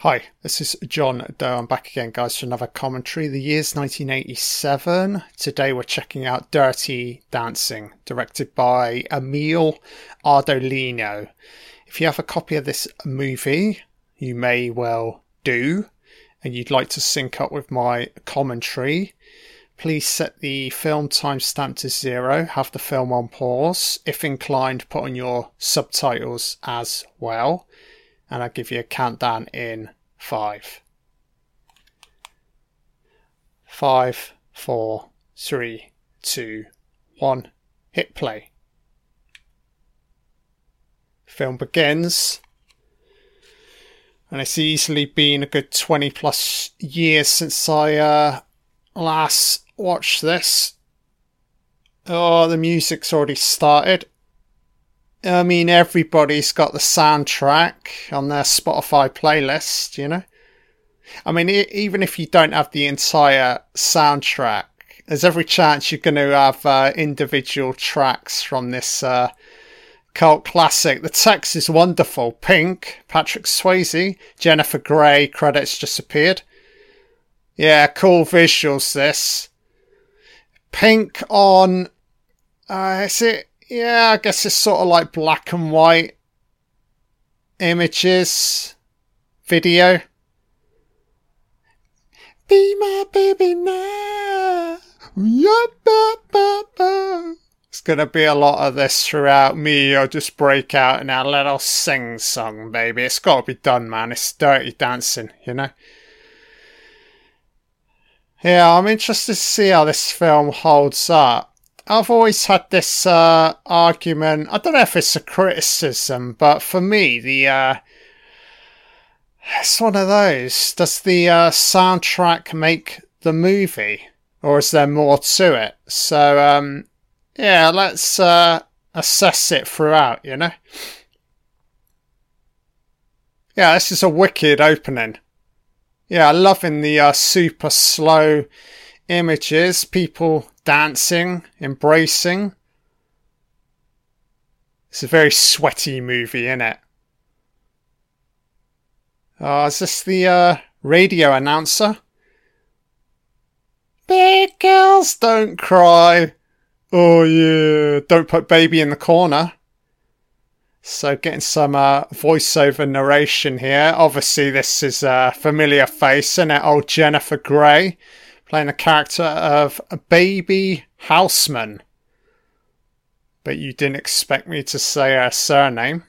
Hi, this is John Doe. I'm back again, guys, for another commentary. The year's 1987. Today we're checking out Dirty Dancing, directed by Emile Ardolino. If you have a copy of this movie, you may well do, and you'd like to sync up with my commentary, please set the film timestamp to 0, have the film on pause. If inclined, put on your subtitles as well. And I'll give you a countdown in 5, 4, 3, 2, 1, hit play. Film begins, and it's easily been a good 20 plus years since I last watched this. Oh, the music's already started. I mean, everybody's got the soundtrack on their Spotify playlist, you know? I mean, even if you don't have the entire soundtrack, there's every chance you're going to have individual tracks from this cult classic. The text is wonderful. Pink, Patrick Swayze, Jennifer Grey, credits just appeared. Yeah, cool visuals, this. Pink on... is it... Yeah, I guess it's sort of like black and white images, video. Be my baby now. It's going to be a lot of this throughout. Me, I'll just break out and I'll let us sing song, baby. It's got to be done, man. It's Dirty Dancing, you know. Yeah, I'm interested to see how this film holds up. I've always had this argument, I don't know if it's a criticism, but for me, it's one of those, does the soundtrack make the movie, or is there more to it? So, yeah, let's assess it throughout, you know? Yeah, this is a wicked opening. Yeah, loving the super slow images, people dancing, embracing. It's a very sweaty movie, isn't it? Is this the radio announcer? Big girls don't cry. Oh yeah, don't put baby in the corner. So getting some voiceover narration here. Obviously this is a familiar face, isn't it? Old Jennifer Grey, playing the character of a Baby Houseman. But you didn't expect me to say her surname.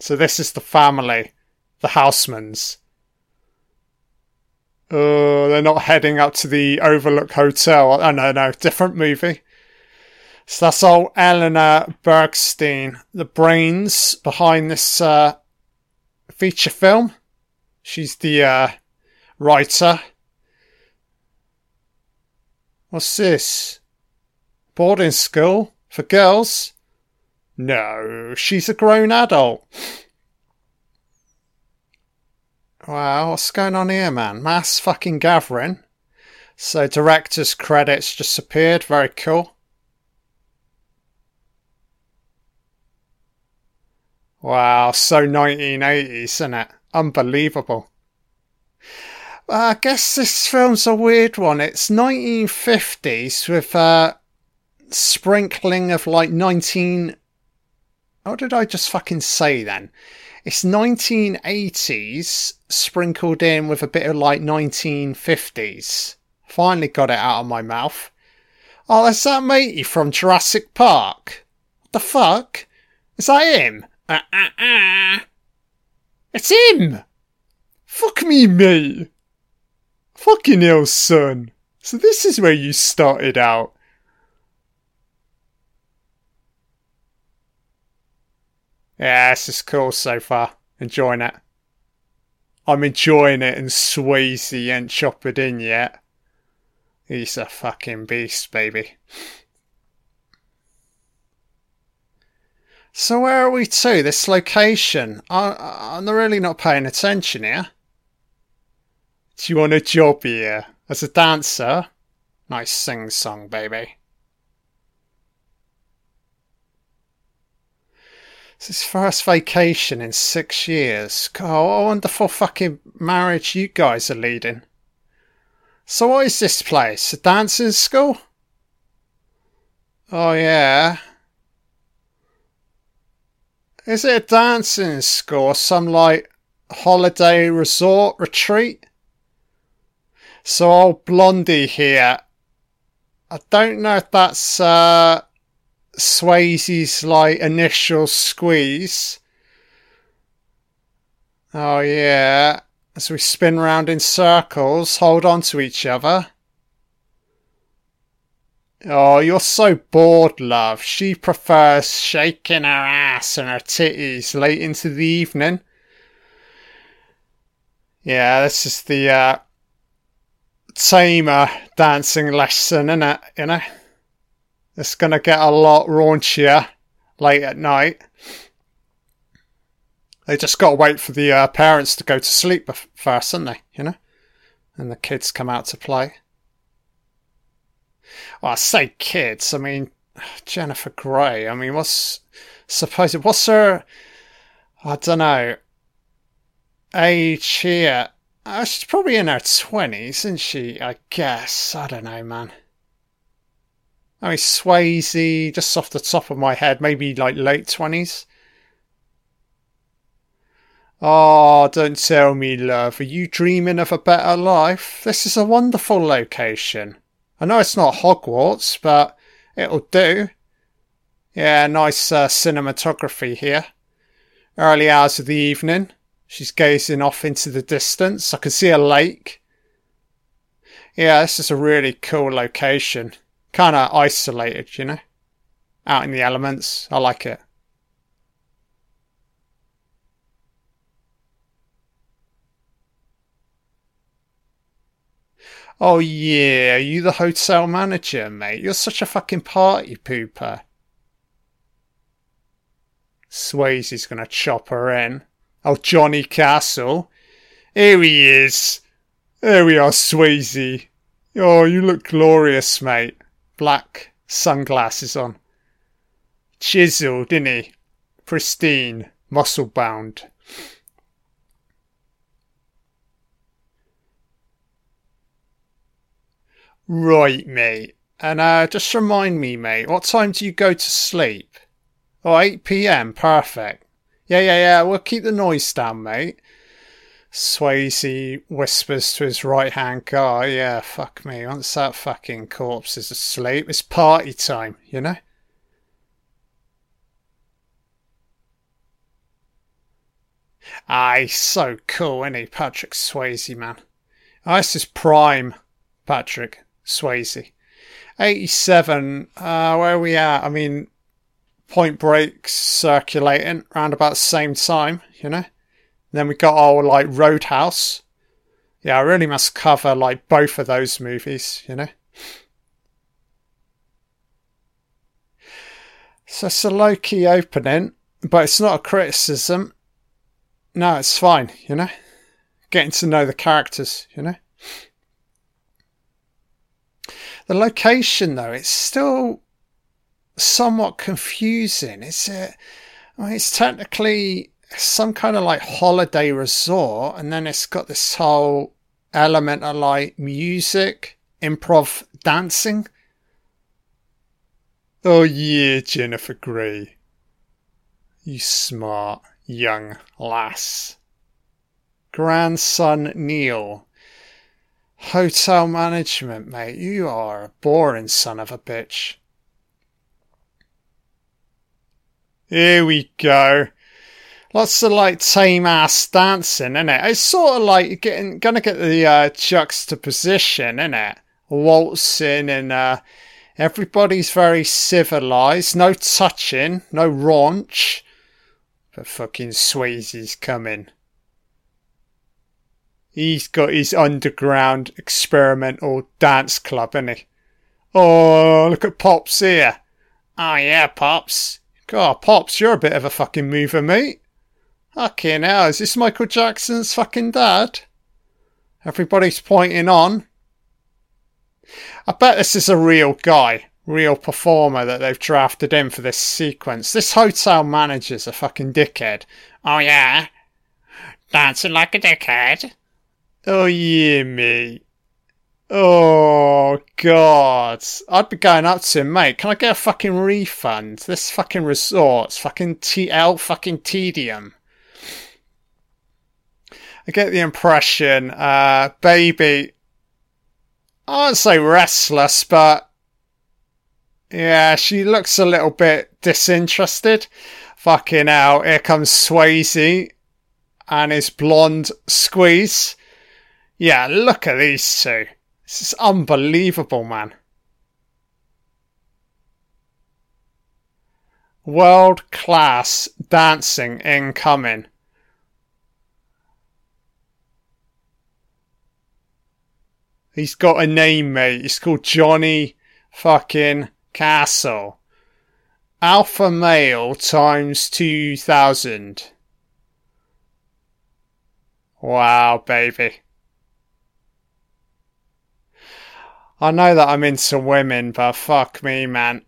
So this is the family, the Housemans. Oh, they're not heading up to the Overlook Hotel. Oh, no, different movie. So that's old Eleanor Bergstein, the brains behind this feature film. She's the writer. What's this? Boarding school for girls? No, she's a grown adult. Wow, what's going on here, man? Mass fucking gathering. So director's credits just appeared. Very cool. Wow, so 1980s, isn't it? Unbelievable. I guess this film's a weird one. It's 1950s with a sprinkling of like What did I just fucking say then? It's 1980s sprinkled in with a bit of like 1950s. Finally got it out of my mouth. Oh, that's that matey from Jurassic Park. What the fuck? Is that him? It's him! Fuck me, mate! Fucking hell, son. So this is where you started out. Yeah, this is cool so far. Enjoying it. I'm enjoying it, and Swayze ain't choppered in yet. He's a fucking beast, baby. So where are we to? This location. I'm really not paying attention here. Do you want a job here? As a dancer? Nice sing-song, baby. It's his first vacation in 6 years. God, what a wonderful fucking marriage you guys are leading. So what is this place? A dancing school? Oh yeah. Is it a dancing school or some like holiday resort retreat? So old Blondie here. I don't know if that's Swayze's like initial squeeze. Oh yeah. As we spin round in circles, hold on to each other. Oh, you're so bored, love. She prefers shaking her ass and her titties late into the evening. Yeah, this is the tamer dancing lesson, isn't it? You know, it's gonna get a lot raunchier late at night. They just gotta wait for the parents to go to sleep first, haven't they? You know, and the kids come out to play. Well, I say kids. I mean, Jennifer Grey. I mean, what's her? I don't know. Age here. She's probably in her 20s, isn't she? I guess. I don't know, man. I mean, Swayze, just off the top of my head, maybe like late 20s. Oh, don't tell me, love. Are you dreaming of a better life? This is a wonderful location. I know it's not Hogwarts, but it'll do. Yeah, nice cinematography here. Early hours of the evening. She's gazing off into the distance. I can see a lake. Yeah, this is a really cool location. Kind of isolated, you know. Out in the elements. I like it. Oh yeah, are you the hotel manager, mate? You're such a fucking party pooper. Swayze's gonna chop her in. Oh, Johnny Castle. Here he is. There we are, Swayze. Oh, you look glorious, mate. Black sunglasses on. Chiseled, isn't he? Pristine, muscle-bound. Right, mate. And just remind me, mate, what time do you go to sleep? Oh, 8 p.m. Perfect. Yeah, we'll keep the noise down, mate. Swayze whispers to his right-hand guy. Yeah, fuck me. Once that fucking corpse is asleep, it's party time, you know? Aye, so cool, isn't he? Patrick Swayze, man. This is prime Patrick Swayze. 87, where are we at? I mean... Point Breaks circulating around about the same time, you know. And then we got our like Roadhouse. Yeah, I really must cover like both of those movies, you know. So it's a low key opening, but it's not a criticism. No, it's fine, you know. Getting to know the characters, you know. The location though, it's still somewhat confusing, is it? I mean, it's technically some kind of like holiday resort, and then it's got this whole element of like music, improv, dancing. Oh yeah, Jennifer Grey, you smart young lass. Grandson Neil. Hotel management, mate. You are a boring son of a bitch. Here we go. Lots of like tame ass dancing, innit? It's sort of like gonna get the juxtaposition, innit? Waltzing and everybody's very civilized, no touching, no raunch. But fucking Swayze's coming. He's got his underground experimental dance club, innit? Oh, look at Pops here. Oh yeah, Pops. God, Pops, you're a bit of a fucking mover, mate. Fucking hell, is this Michael Jackson's fucking dad? Everybody's pointing on. I bet this is a real guy. real performer that they've drafted in for this sequence. This hotel manager's a fucking dickhead. Oh yeah? Dancing like a dickhead? Oh yeah, mate. Oh God. I'd be going up to him, mate, can I get a fucking refund? This fucking resort's fucking TL fucking tedium. I get the impression, Baby, I wouldn't say restless, but yeah, she looks a little bit disinterested. Fucking hell, here comes Swayze and his blonde squeeze. Yeah, look at these two. This is unbelievable, man. World-class dancing incoming. He's got a name, mate. He's called Johnny fucking Castle. Alpha male times 2000. Wow, Baby. I know that I'm into women, but fuck me, man.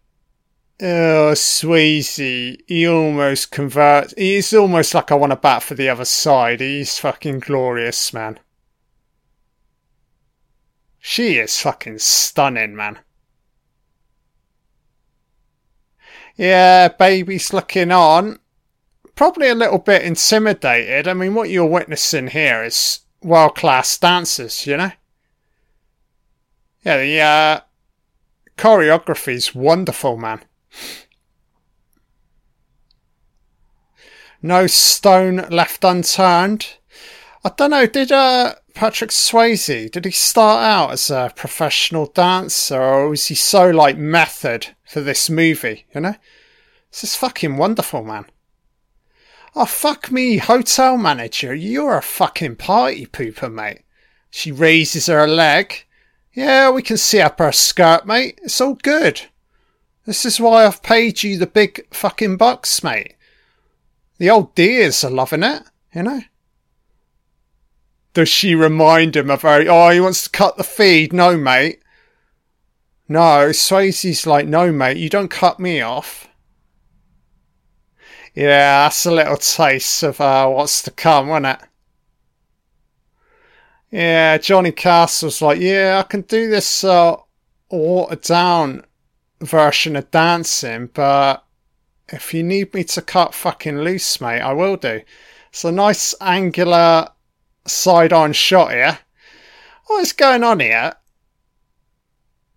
Oh, Swayze. He almost converts. He's almost like I want to bat for the other side. He's fucking glorious, man. She is fucking stunning, man. Yeah, Baby's looking on. Probably a little bit intimidated. I mean, what you're witnessing here is world-class dancers, you know? Yeah, the choreography's wonderful, man. No stone left unturned. I don't know, did Patrick Swayze, did he start out as a professional dancer, or was he so like method for this movie, you know? This is fucking wonderful, man. Oh, fuck me, hotel manager, you're a fucking party pooper, mate. She raises her leg. Yeah, we can see up her skirt, mate. It's all good. This is why I've paid you the big fucking bucks, mate. The old dears are loving it, you know? Does she remind him of her? Oh, he wants to cut the feed. No, mate. No, Swayze's like, no, mate, you don't cut me off. Yeah, that's a little taste of what's to come, wasn't it? Yeah, Johnny Castle's like, yeah, I can do this watered-down version of dancing, but if you need me to cut fucking loose, mate, I will do. It's a nice angular side-on shot here. What is going on here?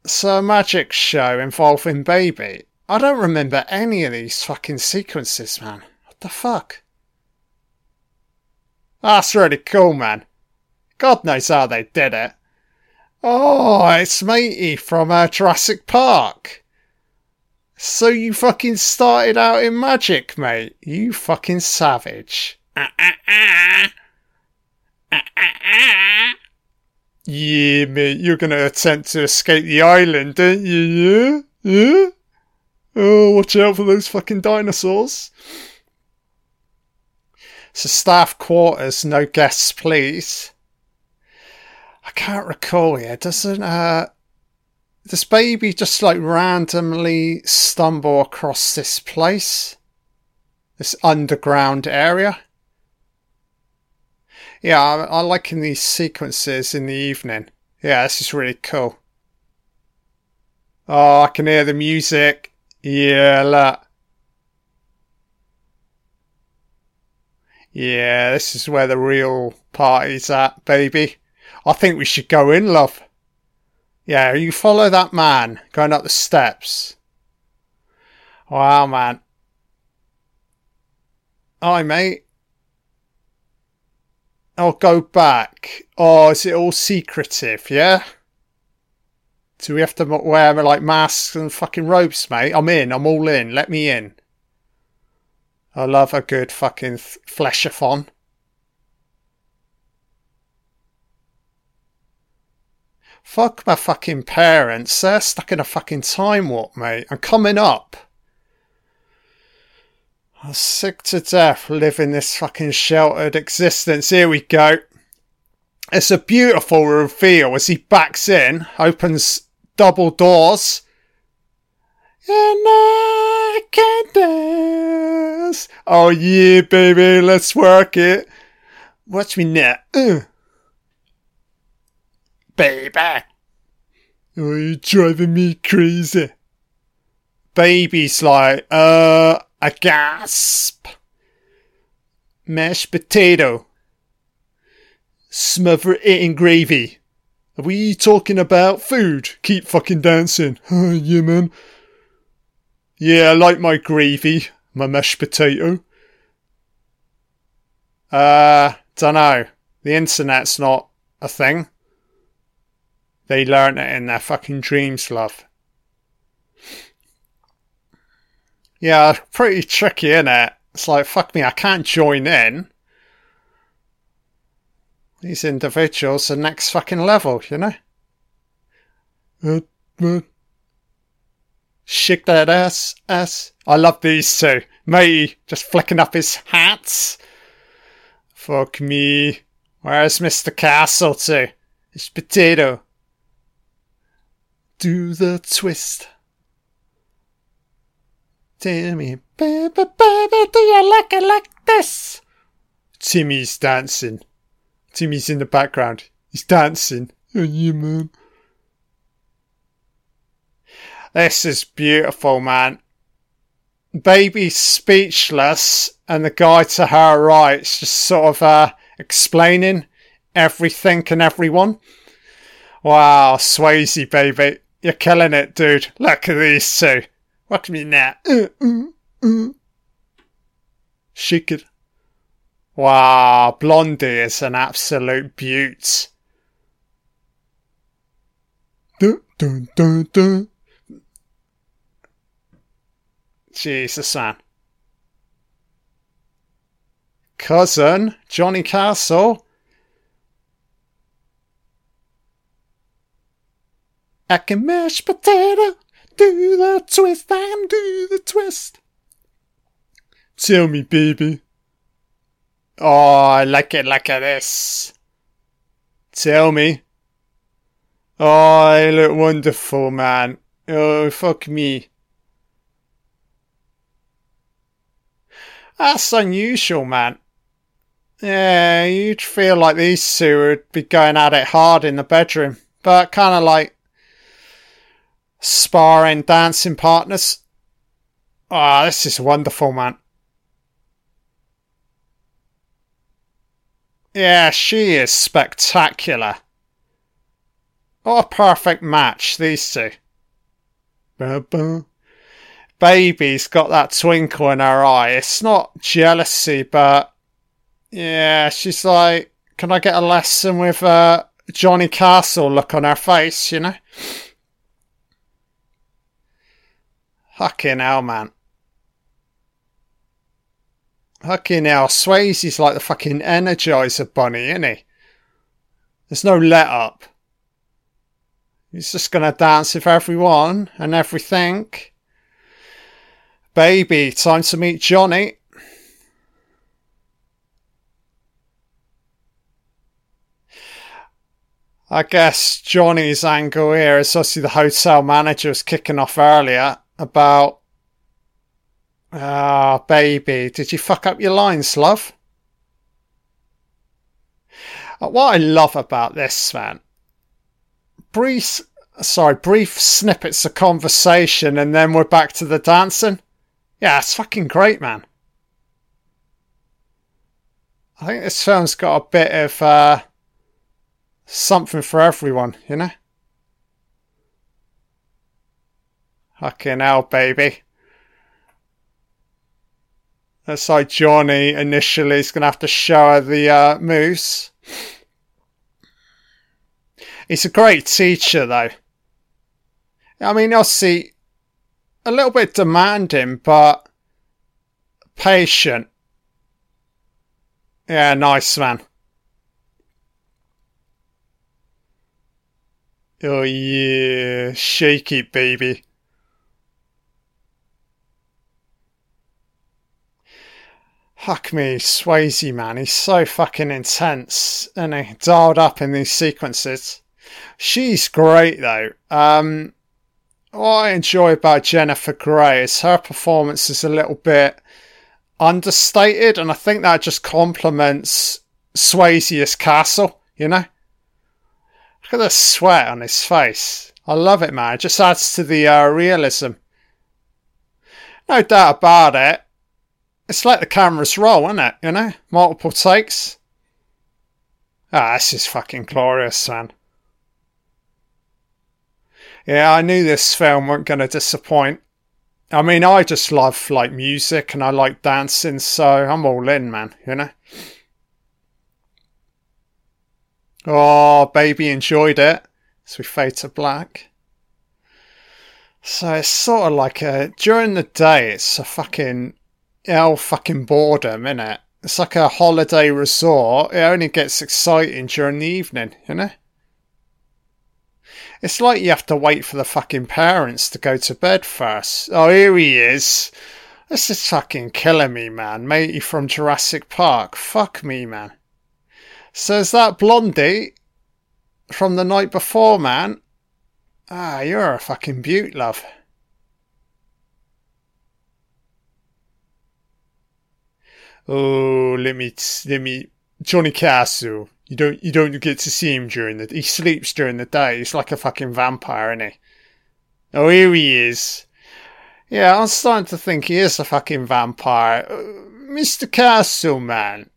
It's a magic show involving Baby. I don't remember any of these fucking sequences, man. What the fuck? That's really cool, man. God knows how they did it. Oh, it's matey from Jurassic Park. So you fucking started out in magic, mate. You fucking savage. Yeah, mate, you're going to attempt to escape the island, don't you? Yeah? Yeah? Oh, watch out for those fucking dinosaurs. So staff quarters, no guests, please. I can't recall here. Does Baby just like randomly stumble across this place? This underground area? Yeah, I like in these sequences in the evening. Yeah, this is really cool. Oh, I can hear the music. Yeah, look. Yeah, this is where the real party's at, Baby. I think we should go in, love. Yeah, you follow that man going up the steps. Wow, man. Hi, mate. I'll go back. Oh, is it all secretive, yeah? Do we have to wear, like, masks and fucking robes, mate? I'm in. I'm all in. Let me in. I love a good fucking flesh-a-thon. Fuck my fucking parents. They're stuck in a fucking time warp, mate. I'm coming up. I'm sick to death living this fucking sheltered existence. Here we go. It's a beautiful reveal as he backs in, opens double doors. I can dance. Oh yeah, baby, let's work it. Watch me now. Baby. Oh, you're driving me crazy. Baby's like, a gasp. Mashed potato. Smother it in gravy. Are we talking about food? Keep fucking dancing. Oh, yeah, man. Yeah, I like my gravy. My mashed potato. Dunno. The internet's not a thing. They learnt it in their fucking dreams, love. Yeah, pretty tricky, innit? It's like, fuck me, I can't join in. These individuals are next fucking level, you know? Shake that ass. I love these two. Matey just flicking up his hats. Fuck me. Where's Mr. Castle to? It's potato. Do the twist. Tell me, baby, do you like it like this? Timmy's dancing. Timmy's in the background. He's dancing. Oh, yeah, man. This is beautiful, man. Baby's speechless, and the guy to her right's just sort of explaining everything and everyone. Wow, Swayze, baby. You're killing it, dude. Look at these two. Watch me now. Shake it. Wow, Blondie is an absolute beaut. Dun, dun, dun, dun. Jesus, man. Cousin, Johnny Castle. I can mash potato, do the twist, I can do the twist. Tell me, baby. Oh, I like it like this. Tell me. Oh, I look wonderful, man. Oh, fuck me. That's unusual, man. Yeah, you'd feel like these two would be going at it hard in the bedroom. But kind of like sparring dancing partners. Oh, this is wonderful, man. Yeah, she is spectacular. What a perfect match, these two. Baby's got that twinkle in her eye. It's not jealousy, but yeah, she's like, can I get a lesson with Johnny Castle look on her face, you know? Fucking hell, man. Fucking hell, Swayze's like the fucking Energizer bunny, isn't he? There's no let up. He's just gonna dance with everyone and everything. Baby, time to meet Johnny. I guess Johnny's angle here is obviously the hotel manager was kicking off earlier about... Ah, oh, baby, did you fuck up your lines, love? What I love about this, man. Brief snippets of conversation and then we're back to the dancing. Yeah, it's fucking great, man. I think this film's got a bit of something for everyone, you know? Fucking hell, baby. That's like Johnny initially is going to have to show her the moves. He's a great teacher, though. I mean, obviously, a little bit demanding, but patient. Yeah, nice, man. Oh, yeah. Shake it, baby. Fuck me, Swayze, man. He's so fucking intense, and he dialed up in these sequences. She's great, though. what I enjoy about Jennifer Grey is her performance is a little bit understated, and I think that just complements Swayze as Castle, you know? Look at the sweat on his face. I love it, man. It just adds to the realism. No doubt about it. It's like the camera's roll, isn't it? You know? Multiple takes. Ah, this is fucking glorious, man. Yeah, I knew this film weren't going to disappoint. I mean, I just love, like, music and I like dancing, so I'm all in, man, you know? Oh, Baby enjoyed it. So we fade to black. So it's sort of like during the day, it's a fucking hell fucking boredom, innit? It's like a holiday resort. It only gets exciting during the evening, you know? It's like you have to wait for the fucking parents to go to bed first. Oh, here he is. This is fucking killing me, man. Matey from Jurassic Park. Fuck me, man. So is that Blondie from the night before, man? Ah, you're a fucking beaut, love. Oh, let me. Johnny Castle. You don't get to see him during the... He sleeps during the day. He's like a fucking vampire, isn't he? Oh, here he is. Yeah, I'm starting to think he is a fucking vampire. Mr. Castle, man.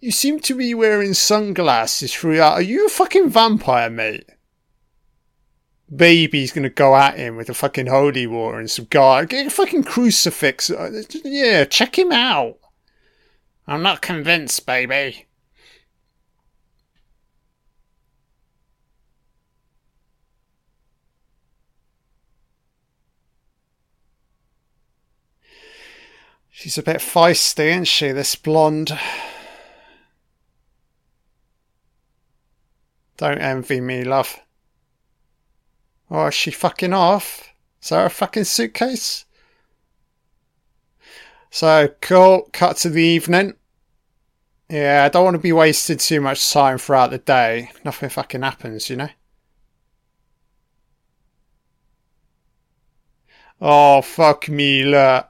You seem to be wearing sunglasses throughout. Are you a fucking vampire, mate? Baby's going to go at him with a fucking holy water and some garlic. Get a fucking crucifix. Yeah, check him out. I'm not convinced, baby. She's a bit feisty, isn't she, this blonde? Don't envy me, love. Oh, is she fucking off? Is that her fucking suitcase? So, cool. Cut to the evening. Yeah, I don't want to be wasting too much time throughout the day. Nothing fucking happens, you know? Oh, fuck me, look.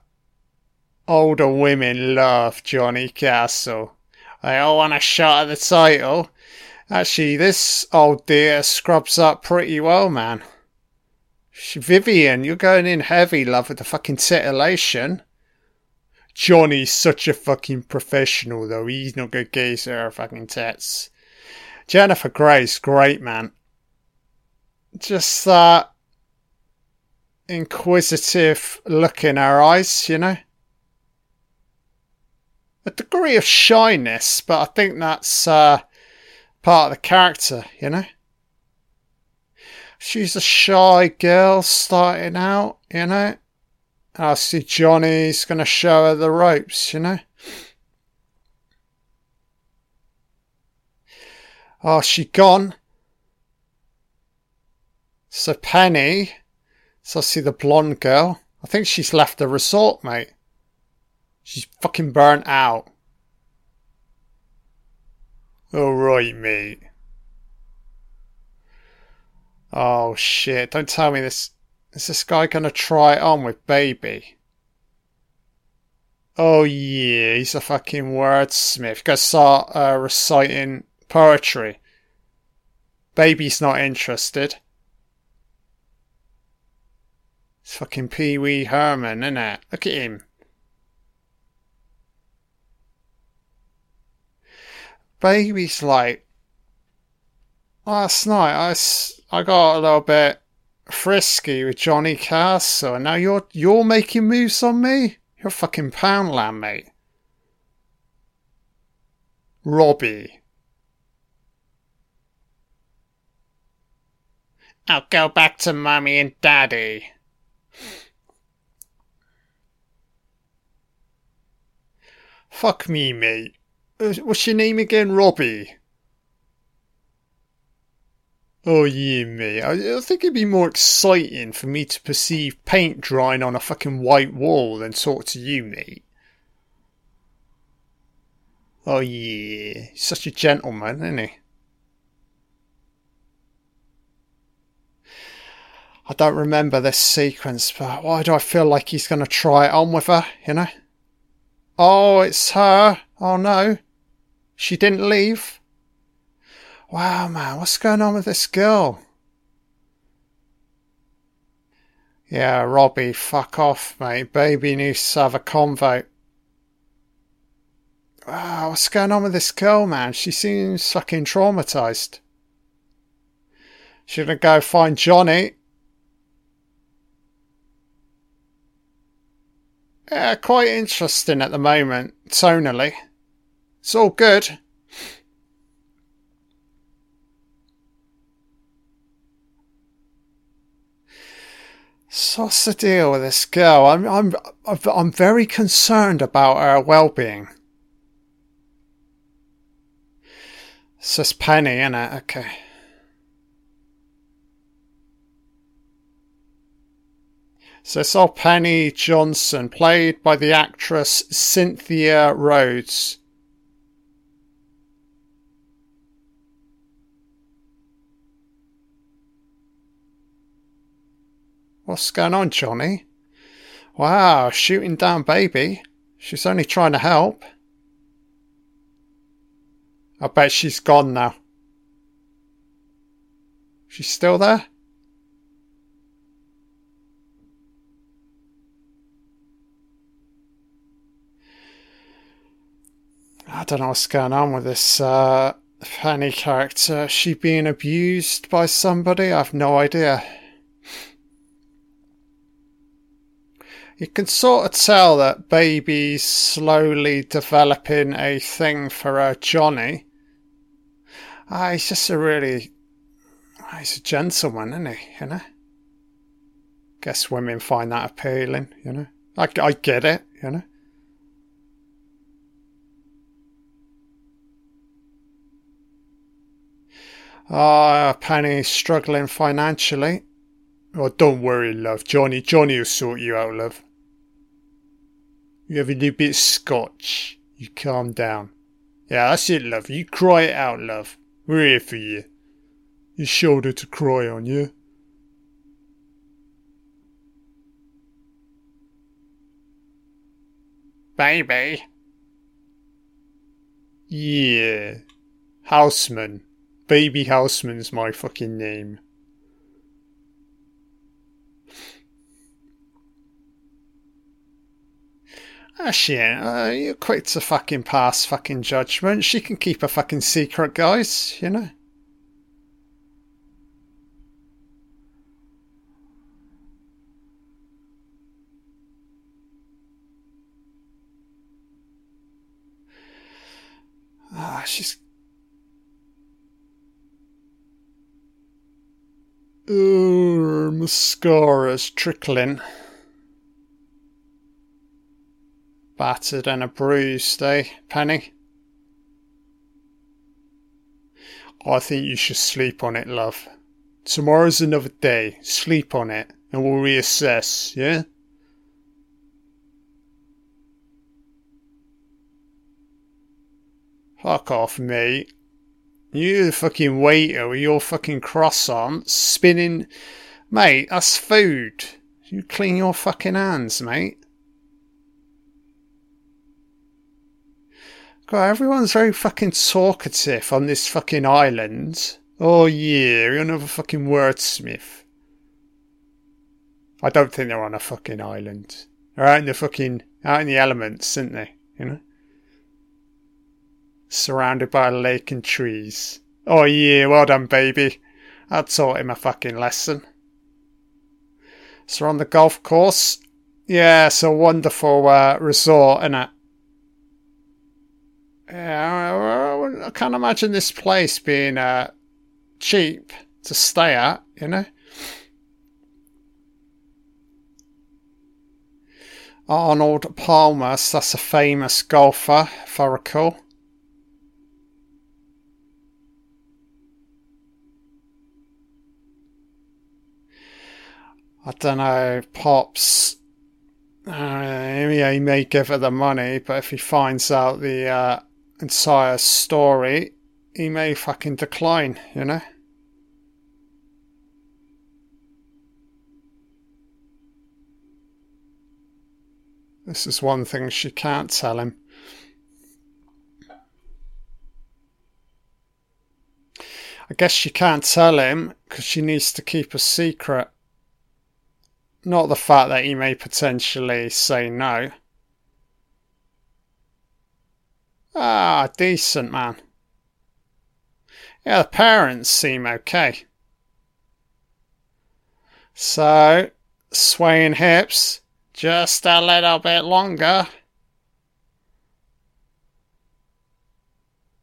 Older women love Johnny Castle. They all want a shot at the title. Actually, this old dear scrubs up pretty well, man. Vivian, you're going in heavy, love, with the fucking titillation. Johnny's such a fucking professional, though. He's not going to gaze at her fucking tits. Jennifer Grey's great, man. Just that inquisitive look in her eyes, you know? A degree of shyness, but I think that's part of the character, you know? She's a shy girl starting out, you know? I see Johnny's going to show her the ropes, you know? Oh, she gone. So Penny, so I see the blonde girl. I think she's left the resort, mate. She's fucking burnt out. Alright, mate. Oh, shit. Don't tell me this. Is this guy going to try it on with Baby? Oh, yeah. He's a fucking wordsmith. Going to start reciting poetry. Baby's not interested. It's fucking Pee Wee Herman, isn't it? Look at him. Baby's like, last night I got a little bit frisky with Johnny Castle, and now you're making moves on me? You're fucking Poundland, mate. Robbie. I'll go back to Mummy and Daddy. Fuck me, mate. What's your name again, Robbie? Oh, yeah, mate. I think it'd be more exciting for me to perceive paint drying on a fucking white wall than talk to you, mate. Oh, yeah. He's such a gentleman, isn't he? I don't remember this sequence, but why do I feel like he's going to try it on with her, you know? Oh, it's her. Oh, no. She didn't leave. Wow, man, what's going on with this girl? Yeah, Robbie, fuck off, mate. Baby needs to have a convo. Wow, what's going on with this girl, man? She seems fucking traumatised. Should I go find Johnny? Yeah, quite interesting at the moment, tonally. It's all good. So what's the deal with this girl? I'm very concerned about her well-being. It's just Penny, isn't it? Okay. So it's all Penny Johnson, played by the actress Cynthia Rhodes. What's going on, Johnny? Wow, shooting down Baby. She's only trying to help. I bet she's gone now. She's still there? I don't know what's going on with this Fanny character. Is she being abused by somebody? I have no idea. You can sort of tell that Baby's slowly developing a thing for Johnny. He's just a really... he's a gentleman, isn't he? You know? Guess women find that appealing, you know? I get it, you know? Penny's struggling financially. Oh, don't worry, love. Johnny will sort you out, love. You have a little bit of scotch. You calm down. Yeah, that's it, love. You cry it out, love. We're here for you. Your shoulder to cry on, yeah? Baby. Yeah. Houseman. Baby Houseman's my fucking name. Ah, shit. You're quick to fucking pass fucking judgment. She can keep a fucking secret, guys, you know? She's... Ooh, mascara's trickling. Battered and a bruised, Penny? I think you should sleep on it, love. Tomorrow's another day. Sleep on it, and we'll reassess, yeah? Fuck off, mate. You fucking waiter with your fucking croissant spinning. Mate, that's food. You clean your fucking hands, mate. God, everyone's very fucking talkative on this fucking island. Oh yeah, you're another fucking wordsmith. I don't think they're on a fucking island. They're out in the elements, aren't they? You know? Surrounded by a lake and trees. Oh yeah, well done, Baby. I taught him a fucking lesson. So we're on the golf course. Yeah, it's a wonderful resort, isn't it? Yeah, I can't imagine this place being cheap to stay at, you know? Arnold Palmer, that's a famous golfer, if I recall. I don't know, Pops. He may give her the money, but if he finds out the... entire story, he may fucking decline, you know? This is one thing she can't tell him. I guess she can't tell him because she needs to keep a secret. Not the fact that he may potentially say no. Ah, decent man. Yeah, the parents seem okay. So, swaying hips, just a little bit longer.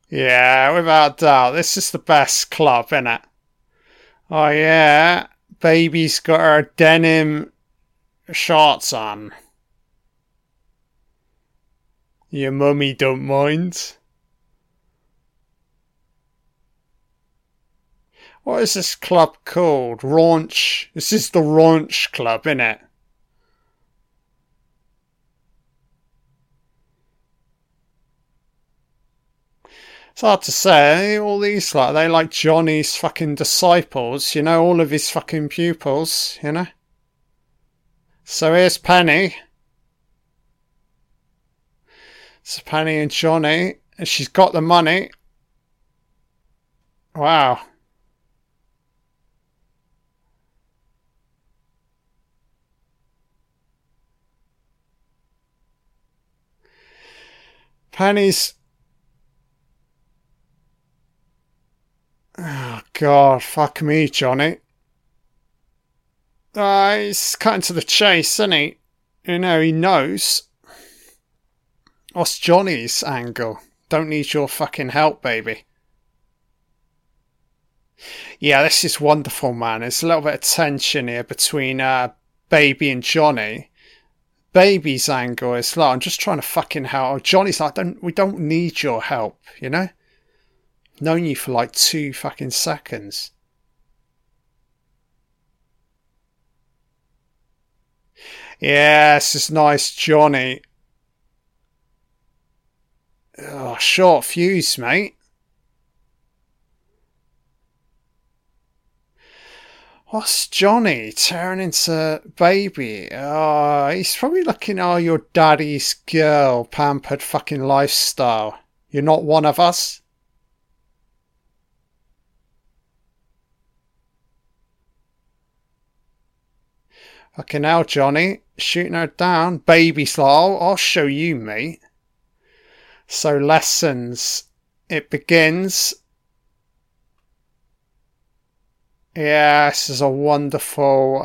Yeah, without doubt, this is the best club, innit? Oh yeah, Baby's got her denim shorts on. Your mummy don't mind. What is this club called? Raunch. This is the Raunch Club, innit? It's hard to say. All these, like, they like Johnny's fucking disciples, you know, all of his fucking pupils, you know? So here's Penny. So Penny and Johnny, and she's got the money. Wow. Penny's... Oh, God, fuck me, Johnny. He's cutting to the chase, isn't he? You know, he knows. What's Johnny's angle? Don't need your fucking help, baby. Yeah, this is wonderful, man. There's a little bit of tension here between Baby and Johnny. Baby's angle is like, I'm just trying to fucking help. Johnny's like, we don't need your help, you know? Known you for like 2 fucking seconds. Yes, it's nice, Johnny. Oh, short fuse, mate. What's Johnny tearing into Baby? Oh, he's probably looking, oh, your daddy's girl, pampered fucking lifestyle. You're not one of us? Fucking hell, Johnny. Shooting her down. Baby's like, oh, I'll show you, mate. So lessons. It begins. Yeah, this is a wonderful,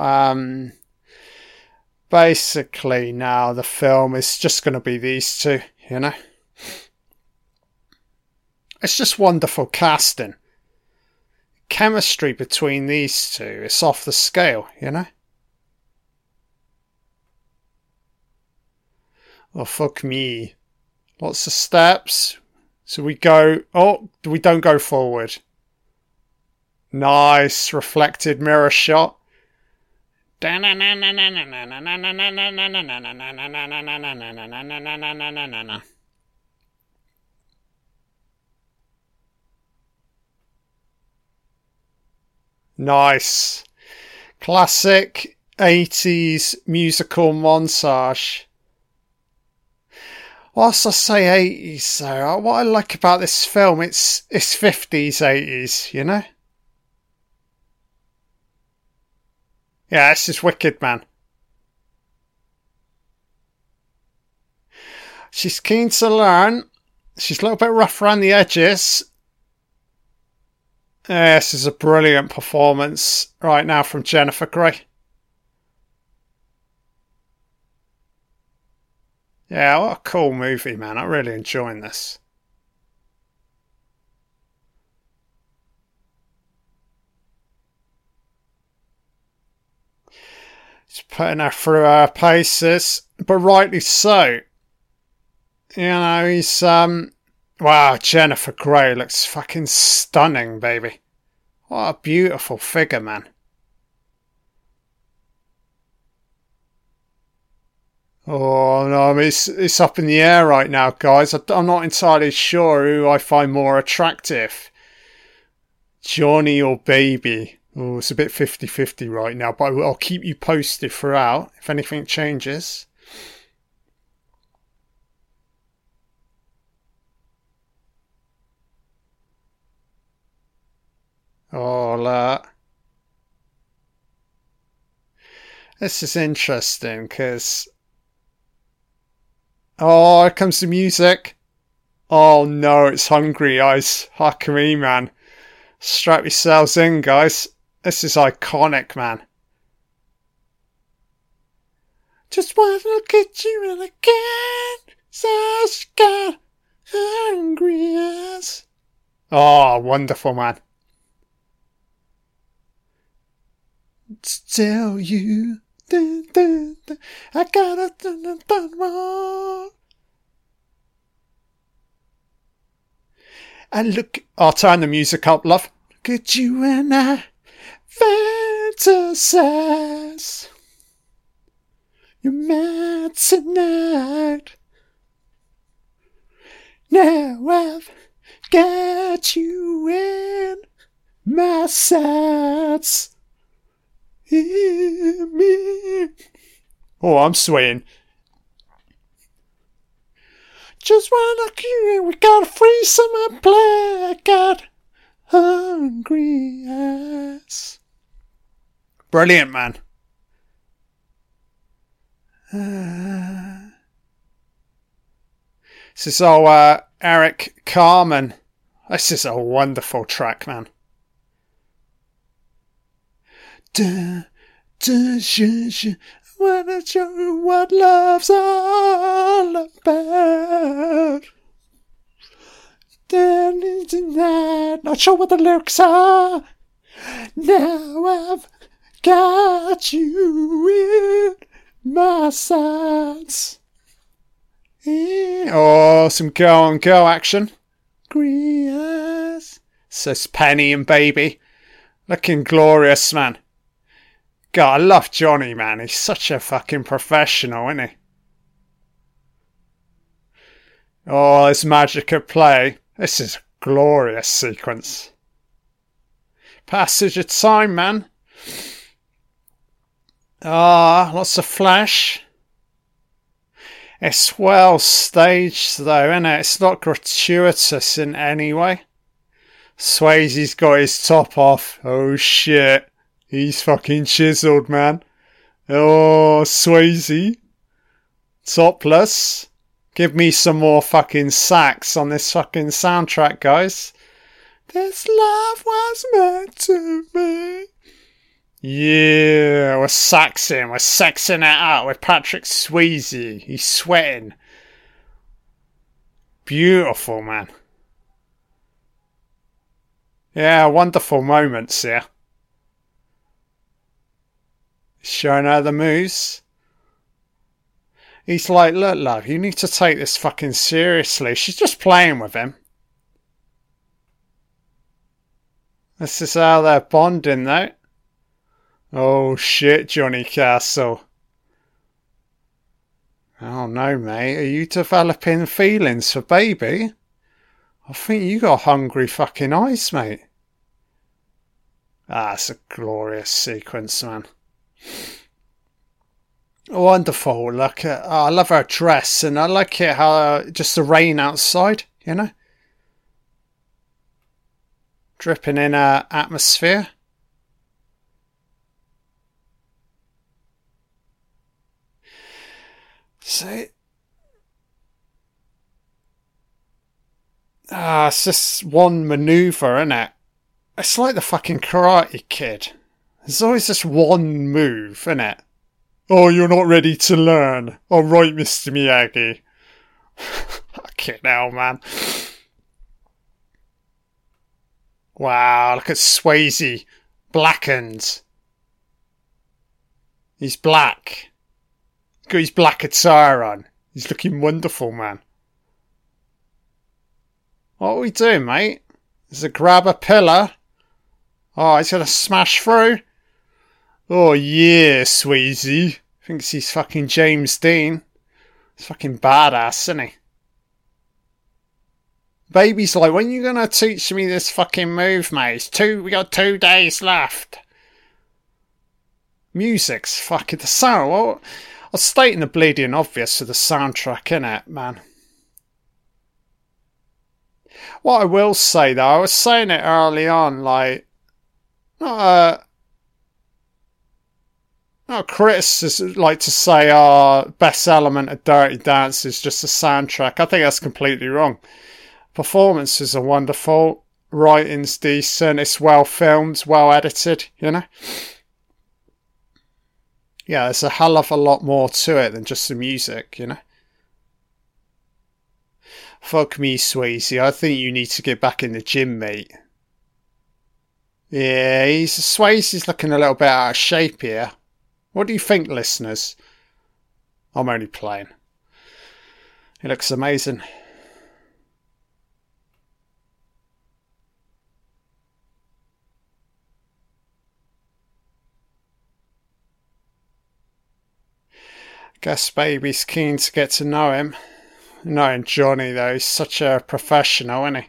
basically now the film is just going to be these two, you know. It's just wonderful casting. Chemistry between these two, it's off the scale, you know. Oh, fuck me. Lots of steps. So we go, oh, we don't go forward. Nice reflected mirror shot. Nice. Classic 80s musical montage. Whilst I say 80s though, what I like about this film, it's 50s, 80s, you know? Yeah, this is wicked, man. She's keen to learn. She's a little bit rough around the edges. Yeah, this is a brilliant performance right now from Jennifer Grey. Yeah, what a cool movie, man. I'm really enjoying this. She's putting her through her paces, but rightly so. You know, he's, wow, Jennifer Grey looks fucking stunning, baby. What a beautiful figure, man. Oh, no, I mean, it's up in the air right now, guys. I'm not entirely sure who I find more attractive. Johnny or Baby. Oh, it's a bit 50-50 right now, but I'll keep you posted throughout if anything changes. Hola. This is interesting because... Oh, here comes the music. Oh no, it's Hungry Eyes. Huck me, man. Strap yourselves in, guys. This is iconic, man. Just wanna look at you and I can't. Such God. Hungry Eyes. Oh, wonderful, man. To tell you I gotta done wrong. And look, I'll turn the music up, love. Look at you and I fantasize. You're mad tonight. Now I've got you in my sights. Hear me. Oh, I'm swaying. Just wanna look you and we gotta freeze some up play. I got hungry eyes. Brilliant, man. This is Eric Carmen. This is a wonderful track, man. Wanna show you what love's all about. Not sure what the lyrics are. Now I've got you in my sights. Oh, some go action. Glorious, says Penny and Baby. Looking glorious, man. God, I love Johnny, man. He's such a fucking professional, isn't he? Oh, this magic at play. This is a glorious sequence. Passage of time, man. Ah, lots of flash. It's well staged, though, isn't it? It's not gratuitous in any way. Swayze's got his top off. Oh, shit. He's fucking chiseled, man. Oh, Swayze. Topless. Give me some more fucking sax on this fucking soundtrack, guys. This love was meant to be. Yeah, we're saxing it out with Patrick Swayze. He's sweating. Beautiful, man. Yeah, wonderful moments here. Showing her the moves. He's like, look, love, you need to take this fucking seriously. She's just playing with him. This is how they're bonding, though. Oh, shit, Johnny Castle. Oh, no, mate. Are you developing feelings for Baby? I think you got hungry fucking eyes, mate. Ah, it's a glorious sequence, man. Wonderful. Look, I love her dress, and I like it how just the rain outside, you know, dripping in her atmosphere. See, it's just one maneuver, isn't it? It's like the fucking Karate Kid. There's always just one move, isn't it? Oh, you're not ready to learn. All right, Mr. Miyagi. Fucking hell, man. Wow, look at Swayze. Blackened. He's black. He's got his black attire on. He's looking wonderful, man. What are we doing, mate? Is it grab a pillar? Oh, he's going to smash through. Oh, yeah, Swayze. Thinks he's fucking James Dean. He's fucking badass, isn't he? Baby's like, when are you going to teach me this fucking move, mate? We got 2 days left. Music's fucking the sound. Well, I'm stating the bleeding obvious of the soundtrack, innit, man? What I will say, though, I was saying it early on, like, Not criticism, like to say our best element of Dirty Dance is just the soundtrack. I think that's completely wrong. Performances are wonderful. Writing's decent. It's well filmed, well edited, you know. Yeah, there's a hell of a lot more to it than just the music, you know. Fuck me, Swayze. I think you need to get back in the gym, mate. Yeah, Swayze's looking a little bit out of shape here. What do you think, listeners? I'm only playing. He looks amazing. Guess Baby's keen to get to know him. Knowing Johnny, though, he's such a professional, isn't he?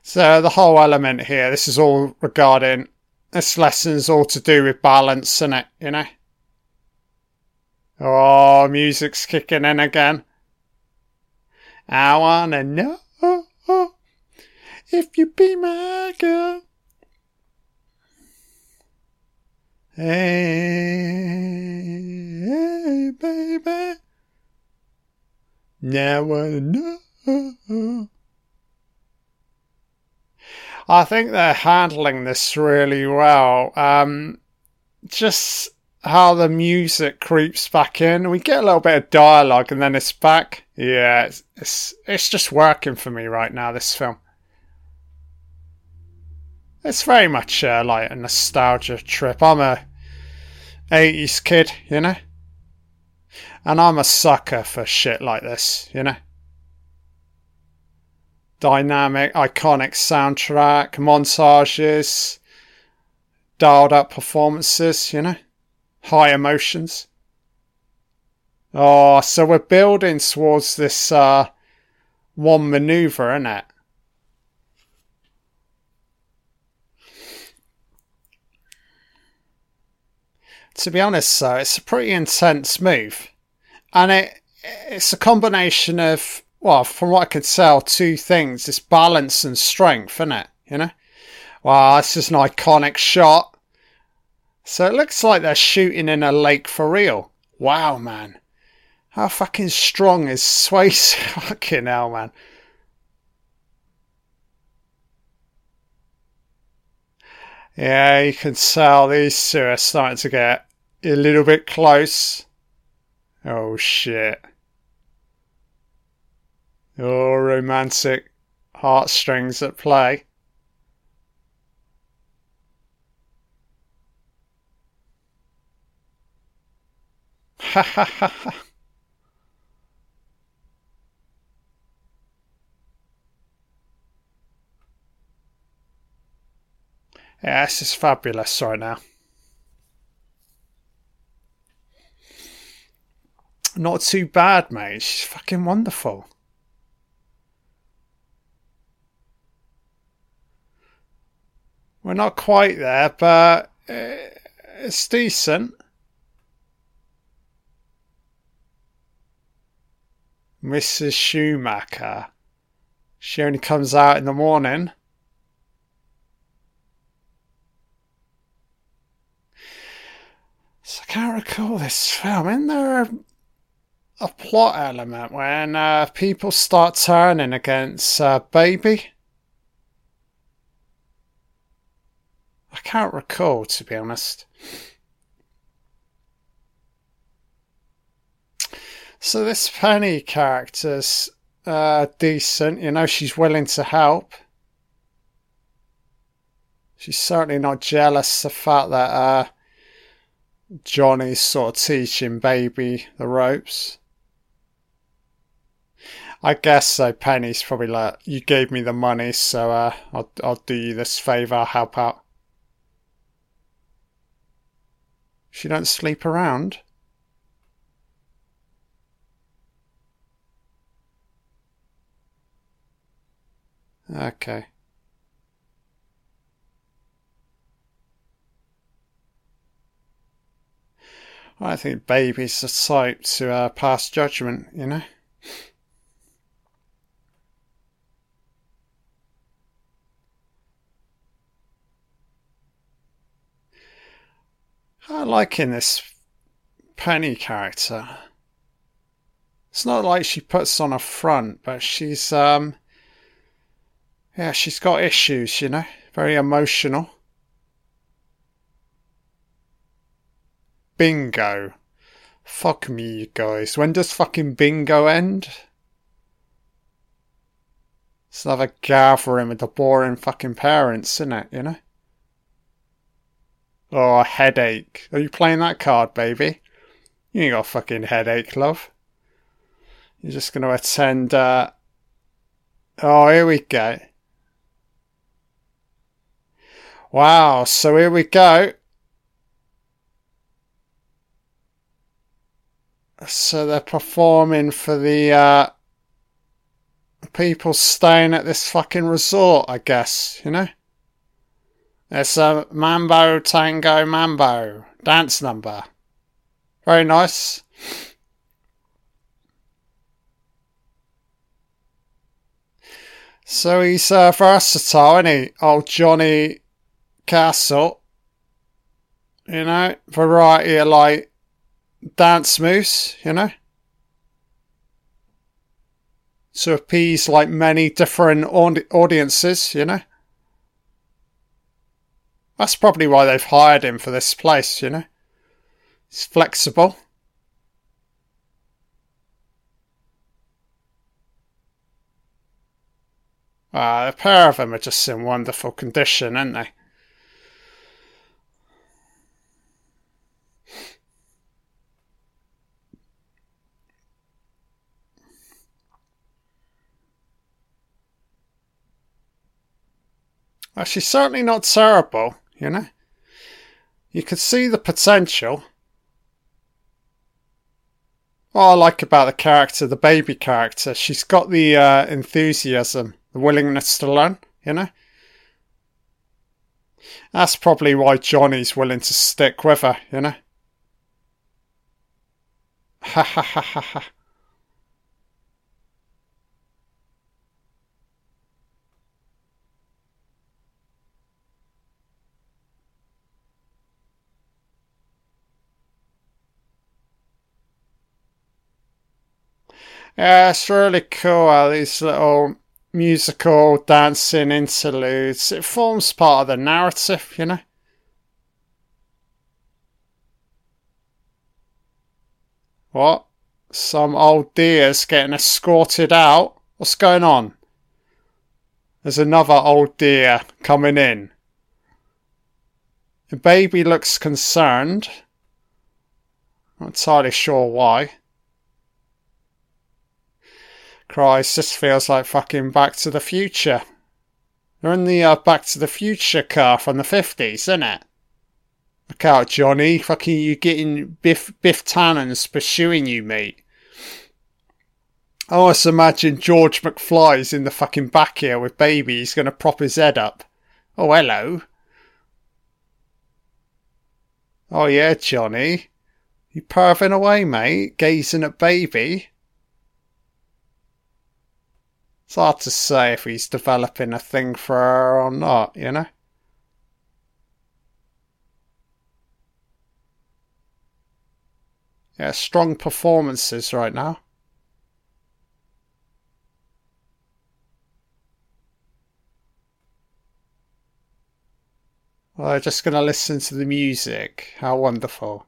So the whole element here, this is all regarding, this lesson's all to do with balance, isn't it, you know? Oh, music's kicking in again. I wanna know if you be my girl. Hey, baby. Now I wanna know. I think they're handling this really well. Just how the music creeps back in. We get a little bit of dialogue and then it's back. Yeah, it's just working for me right now, this film. It's very much like a nostalgia trip. I'm a 80s kid, you know? And I'm a sucker for shit like this, you know? Dynamic, iconic soundtrack, montages, dialed up performances, you know, high emotions. Oh, so we're building towards this one maneuver, isn't it? To be honest, though, it's a pretty intense move. And it's a combination of, well, from what I could tell, two things. It's balance and strength, isn't it? You know? Wow, this is an iconic shot. So it looks like they're shooting in a lake for real. Wow, man. How fucking strong is Swayze? Fucking hell, man. Yeah, you can tell these two are starting to get a little bit close. Oh, shit. Oh, romantic heartstrings at play. Ha ha ha ha. Yeah, this is fabulous right now. Not too bad, mate. She's fucking wonderful. We're not quite there, but it's decent. Mrs. Schumacher. She only comes out in the morning. So I can't recall this film. Isn't there a plot element when people start turning against Baby? I can't recall, to be honest. So this Penny character's decent. You know, she's willing to help. She's certainly not jealous of the fact that Johnny's sort of teaching Baby the ropes. I guess so. Penny's probably like, you gave me the money, so I'll do you this favour, I'll help out. She don't sleep around. Okay. I think Baby's the type to pass judgment, you know? I'm liking this Penny character. It's not like she puts on a front, but she's got issues, you know, very emotional. Bingo. Fuck me, you guys. When does fucking bingo end? It's another gathering with the boring fucking parents, isn't it, you know? Oh, a headache. Are you playing that card, baby? You ain't got a fucking headache, love. You're just going to attend, Oh, here we go. Wow, so here we go. So they're performing for the, people staying at this fucking resort, I guess, you know? It's a mambo tango mambo dance number. Very nice. So he's versatile, isn't he? Old Johnny Castle. You know, variety of like dance moves, you know? To appease like many different audiences, you know? That's probably why they've hired him for this place, you know? He's flexible. The pair of them are just in wonderful condition, aren't they? Well, she's certainly not terrible, you know? You could see the potential. What I like about the character, the baby character, she's got the enthusiasm. The willingness to learn, you know? That's probably why Johnny's willing to stick with her, you know? Ha ha ha ha ha. Yeah, it's really cool how these little musical dancing interludes, it forms part of the narrative, you know? What? Some old deer's getting escorted out? What's going on? There's another old deer coming in. The baby looks concerned. Not entirely sure why. Christ, this feels like fucking Back to the Future. They're in the Back to the Future car from the 50s, isn't it? Look out, Johnny. Fucking you getting Biff Tannen's pursuing you, mate. I always imagine George McFly's in the fucking back here with Baby. He's going to prop his head up. Oh, hello. Oh, yeah, Johnny. You perving away, mate. Gazing at Baby. It's hard to say if he's developing a thing for her or not, you know? Yeah, strong performances right now. Well, they're just going to listen to the music. How wonderful.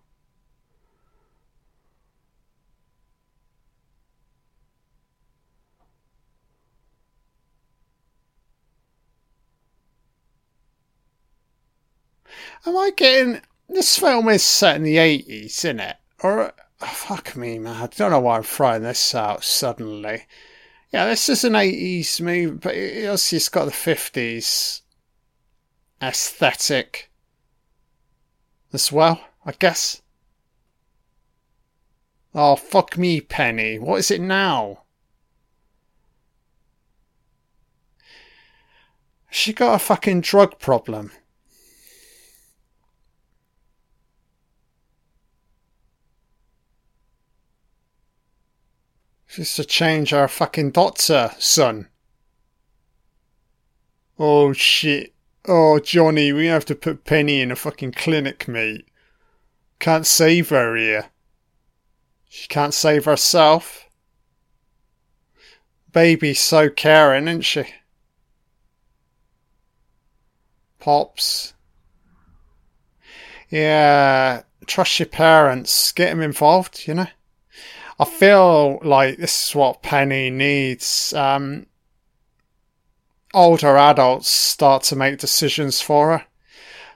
Am I getting... This film is set in the 80s, isn't it? Or... Oh, fuck me, man. I don't know why I'm throwing this out suddenly. Yeah, this is an 80s movie, but it's got the 50s aesthetic as well, I guess. Oh, fuck me, Penny. What is it now? She got a fucking drug problem. She's to change her fucking doctor, son. Oh, shit. Oh, Johnny, we have to put Penny in a fucking clinic, mate. Can't save her here. She can't save herself. Baby's so caring, isn't she? Pops. Yeah, trust your parents. Get them involved, you know. I feel like this is what Penny needs. Older adults start to make decisions for her.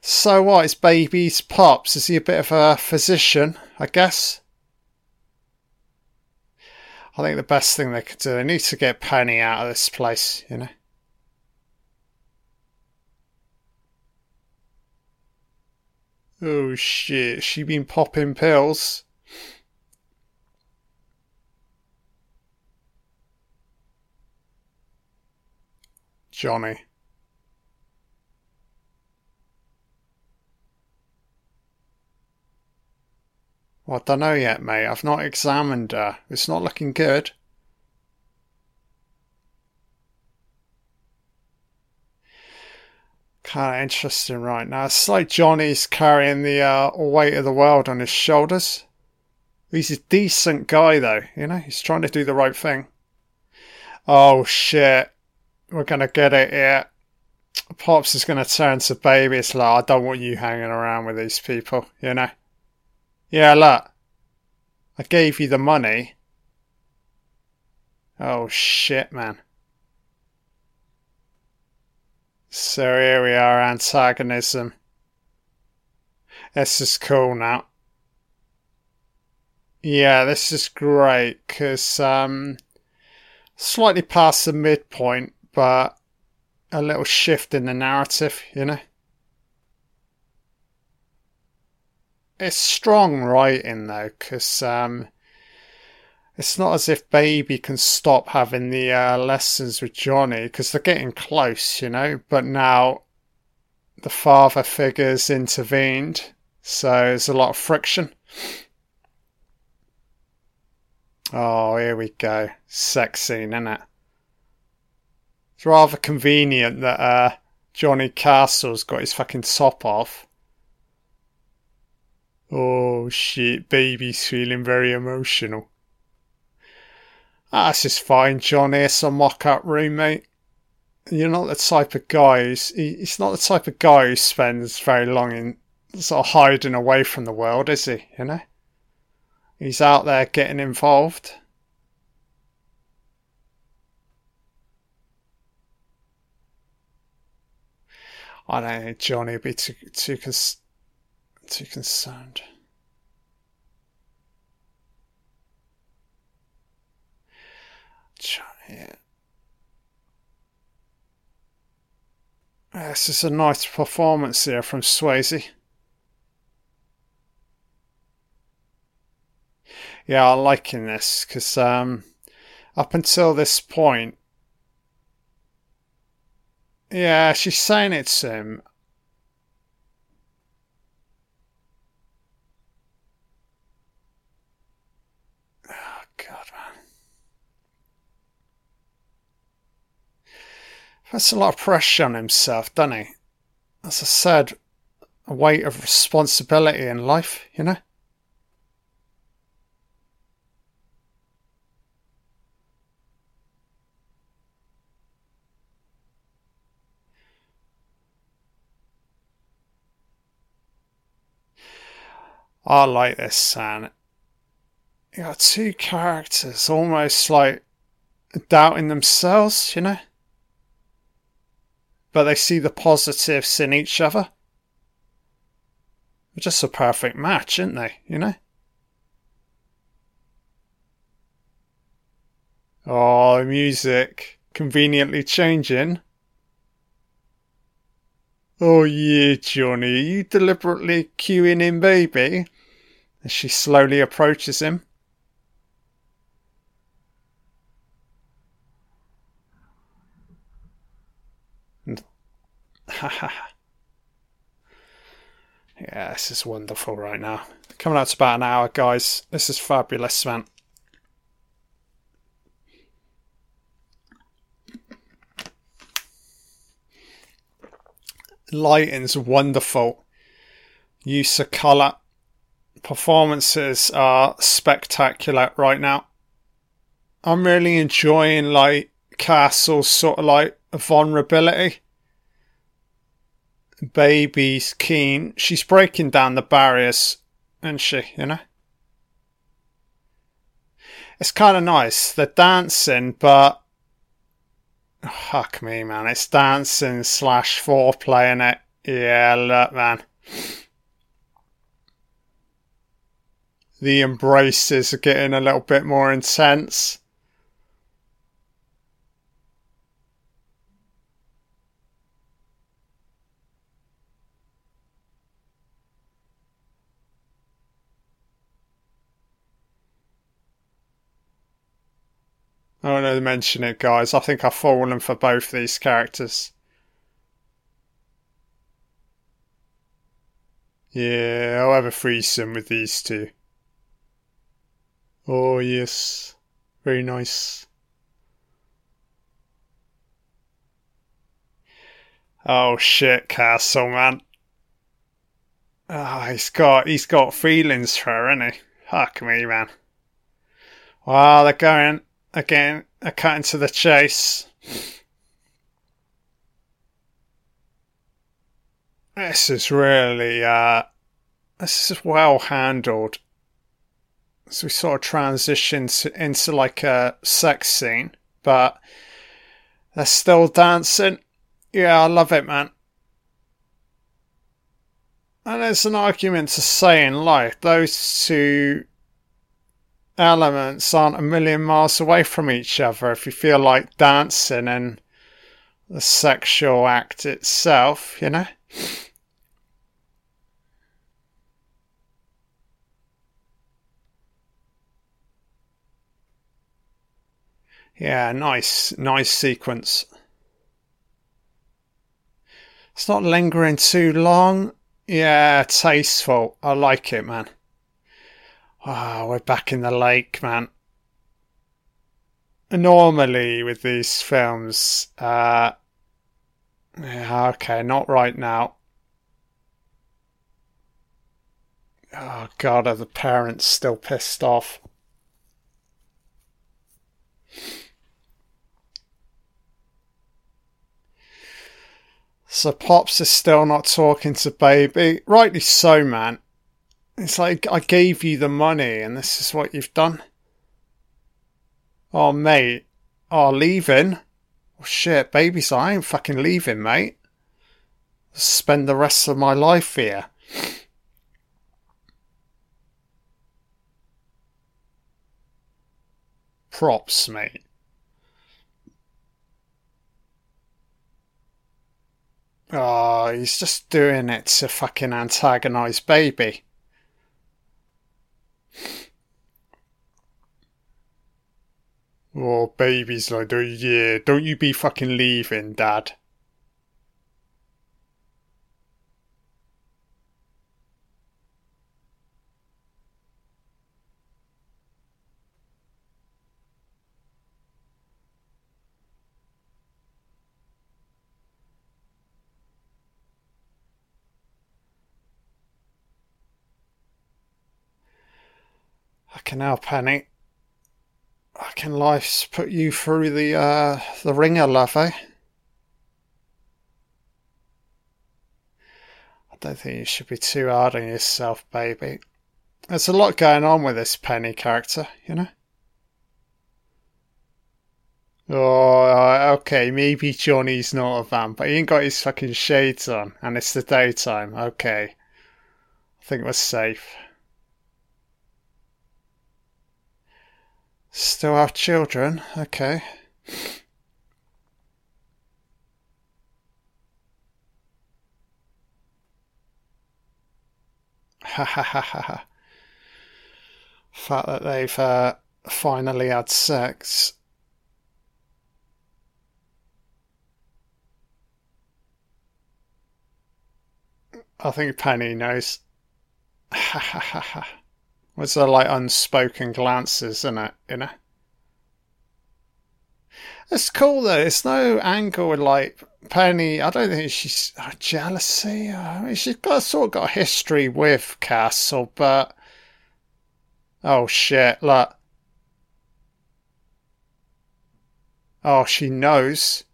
So what? It's Baby's pops. Is he a bit of a physician, I guess? I think the best thing they could do, they need to get Penny out of this place, you know. Oh shit, she been popping pills. Johnny. Well, I don't know yet, mate. I've not examined her. It's not looking good. Kind of interesting right now. It's like Johnny's carrying the weight of the world on his shoulders. He's a decent guy, though. You know, he's trying to do the right thing. Oh, shit. We're going to get it here. Pops is going to turn to Baby. It's like, I don't want you hanging around with these people, you know. Yeah, look. I gave you the money. Oh, shit, man. So here we are, antagonism. This is cool now. Yeah, this is great, because slightly past the midpoint, but a little shift in the narrative, you know. It's strong writing, though, because it's not as if Baby can stop having the lessons with Johnny, because they're getting close, you know. But now the father figure's intervened, so there's a lot of friction. Oh, here we go. Sex scene, isn't it? It's rather convenient that Johnny Castle's got his fucking top off. Oh shit, Baby's feeling very emotional. That's just fine, Johnny. It's a mock-up roommate. You're not the type of guy who spends very long in sort of hiding away from the world, is he? You know, he's out there getting involved. I don't think Johnny would be too concerned. Yeah. This is a nice performance here from Swayze. Yeah, I'm liking this because up until this point, yeah, she's saying it to him. That's a lot of pressure on himself, doesn't he? As I said, a weight of responsibility in life, you know? I like this, San. You got two characters almost like doubting themselves, you know? But they see the positives in each other. They're just a perfect match, aren't they? You know? Oh, music. Conveniently changing. Oh yeah, Johnny. Are you deliberately cueing in Baby? As she slowly approaches him. Yeah, this is wonderful right now. Coming out to about an hour, guys. This is fabulous, man. Lighting's wonderful. Use of colour. performances are spectacular right now. I'm really enjoying Castle's sort of vulnerability. Baby's keen. She's breaking down the barriers, isn't she, you know? It's kind of nice. They're dancing, but... oh, fuck me, man. It's dancing / foreplay, isn't it? Yeah, look, man. The embraces are getting a little bit more intense. I don't know to mention it, guys. I think I've fallen for both these characters. Yeah, I'll have a threesome with these two. Oh, yes. Very nice. Oh, shit, Castle, man. Ah, he's got feelings for her, hasn't he? Fuck me, man. Wow, they're going... again, a cut into the chase. This is really, this is well handled. So we sort of transition into like a sex scene, but they're still dancing. Yeah, I love it, man. And there's an argument to say in life, those two elements aren't a million miles away from each other. If you feel like dancing and the sexual act itself, you know? Yeah, nice sequence. It's not lingering too long. Yeah, tasteful. I like it, man. Ah, we're back in the lake, man. Normally with these films, yeah, okay, not right now. Oh God, are the parents still pissed off? So Pops is still not talking to Baby. Rightly so, man. It's like, I gave you the money and this is what you've done. Oh, mate. Oh, leaving? Oh, shit, Baby's like, I ain't fucking leaving, mate. I'll spend the rest of my life here. Props, mate. Oh, he's just doing it to fucking antagonise Baby. Oh, Baby's like, oh, yeah, don't you be fucking leaving, Dad. Fucking hell, Penny. Fucking life's put you through the ringer, love, eh? I don't think you should be too hard on yourself, Baby. There's a lot going on with this Penny character, you know? Oh, okay, maybe Johnny's not a vamp, but he ain't got his fucking shades on, and it's the daytime, okay. I think we're safe. Still have children, okay. Ha ha ha ha ha. The fact that they've finally had sex. I think Penny knows. Ha ha ha ha. It's like unspoken glances, isn't it? You know? It's cool though. It's no angle with like Penny. I don't think she's jealousy. I mean, she's got a history with Castle, but Oh shit, look. Oh, she knows.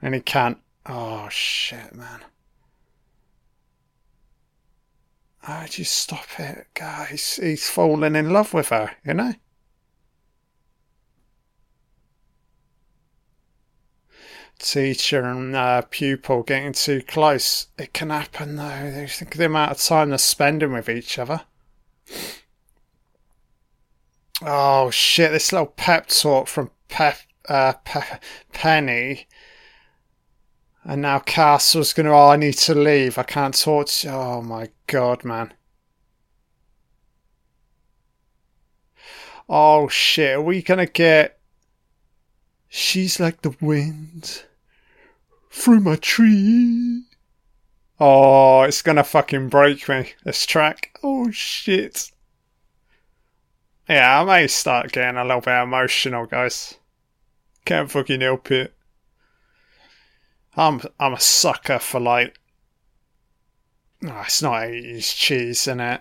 And he can't. Oh shit, man. Oh, just stop it, guys. He's falling in love with her, you know? Teacher and pupil getting too close. It can happen, though. Think of the amount of time they're spending with each other. Oh, shit. This little pep talk from Penny. And now Castle's going to... Oh, I need to leave. I can't talk to you. Oh, my God, man. Oh, shit. Are we going to get... She's like the wind... through my tree. Oh, it's gonna fucking break me, this track. Oh shit. Yeah, I may start getting a little bit emotional, guys. Can't fucking help it. I'm a sucker for like... Oh, it's not 80s cheese, innit?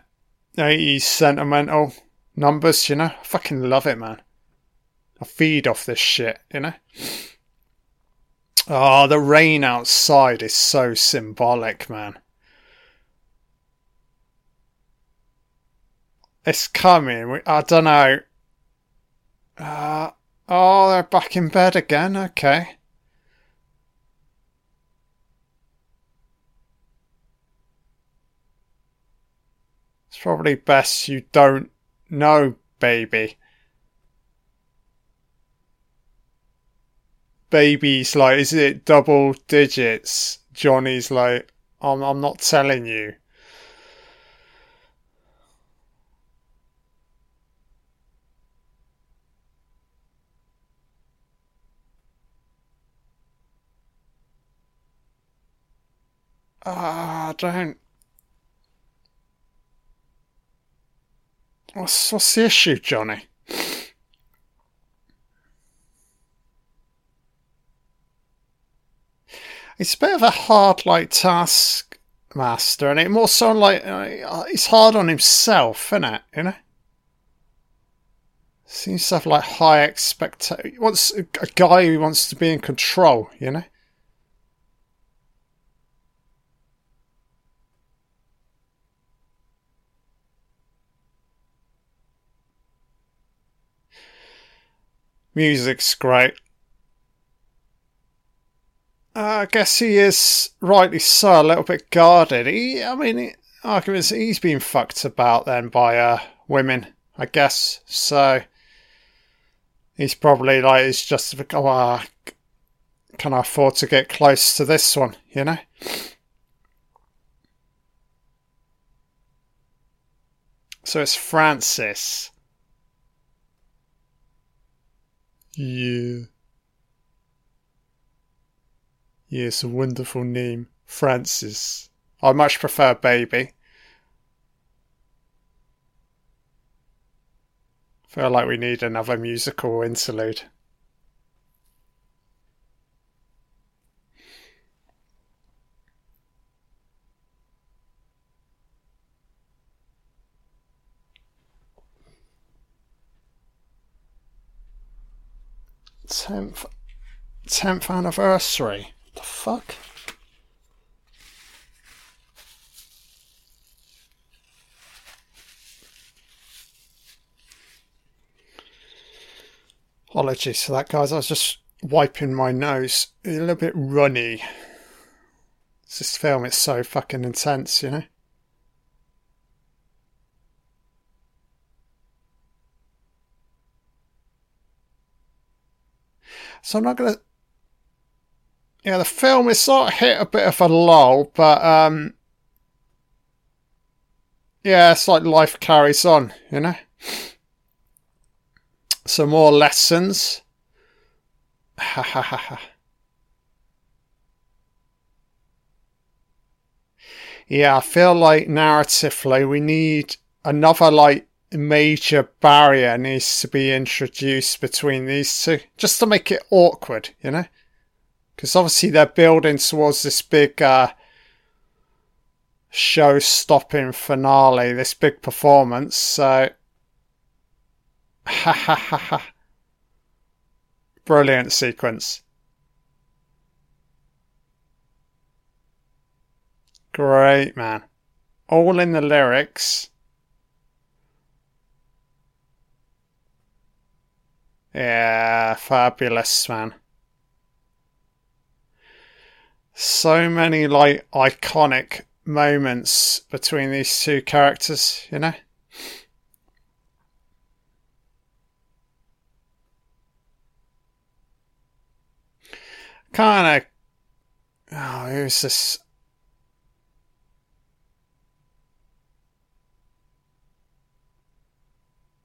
80s sentimental numbers, you know? I fucking love it, man. I feed off this shit, you know? Oh, the rain outside is so symbolic, man. It's coming. I don't know. Oh, they're back in bed again. Okay. It's probably best you don't know, baby. Baby's like, is it double digits? Johnny's like, I'm not telling you. Ah, don't. What's the issue, Johnny? It's a bit of a hard, like, task master, and it more so, like, it's hard on himself, isn't it? You know? Seems to have, like, high expectations. He wants a guy who wants to be in control, you know? Music's great. I guess he is, rightly so, a little bit guarded. Arguments he's been fucked about then by women, I guess. So he's probably like, it's just, oh, can I afford to get close to this one, you know? So it's Frances. Yeah. Yes, a wonderful name, Frances. I much prefer Baby. Feel like we need another musical interlude. Tenth anniversary. The fuck? Apologies for that, guys. I was just wiping my nose. A little bit runny. This film is so fucking intense, you know? So I'm not going to... Yeah, the film is sort of hit a bit of a lull, but, yeah, it's like life carries on, you know? Some more lessons. Ha ha ha ha. Yeah, I feel like narratively we need another, like, major barrier needs to be introduced between these two, just to make it awkward, you know? Because obviously they're building towards this big show-stopping finale, this big performance, so... Ha ha ha ha. Brilliant sequence. Great, man. All in the lyrics. Yeah, fabulous, man. So many, like, iconic moments between these two characters, you know? Kind of... Oh, who's this?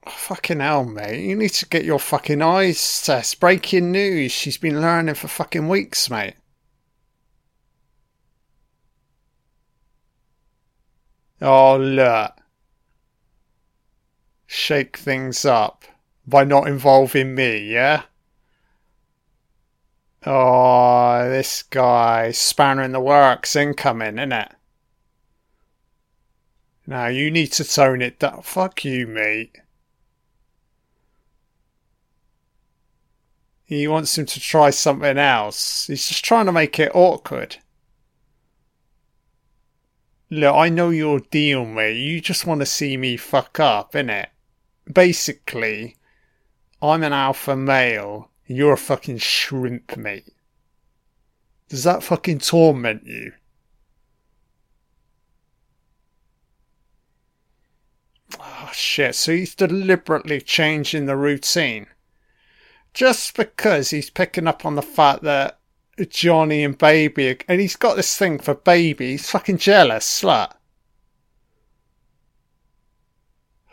Fucking hell, mate. You need to get your fucking eyes test. Breaking news. She's been learning for fucking weeks, mate. Oh, look. Shake things up by not involving me, yeah? Oh, this guy. Spanner in the works. Incoming, innit? Now, you need to tone it down. Fuck you, mate. He wants him to try something else. He's just trying to make it awkward. Look, I know your deal, mate. You just want to see me fuck up, innit? Basically, I'm an alpha male. And you're a fucking shrimp, mate. Does that fucking torment you? Oh, shit. So he's deliberately changing the routine. Just because he's picking up on the fact that Johnny and Baby... And he's got this thing for Baby. He's fucking jealous, slut.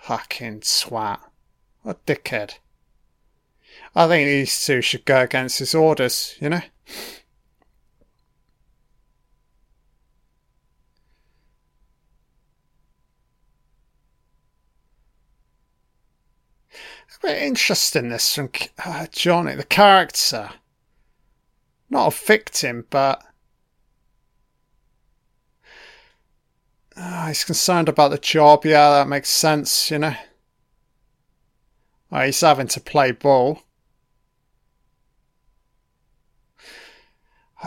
Fucking swat. What a dickhead. I think these two should go against his orders, you know? Bit interesting this from Johnny, the character. Not a victim, but he's concerned about the job. Yeah, that makes sense, you know. Well, he's having to play ball.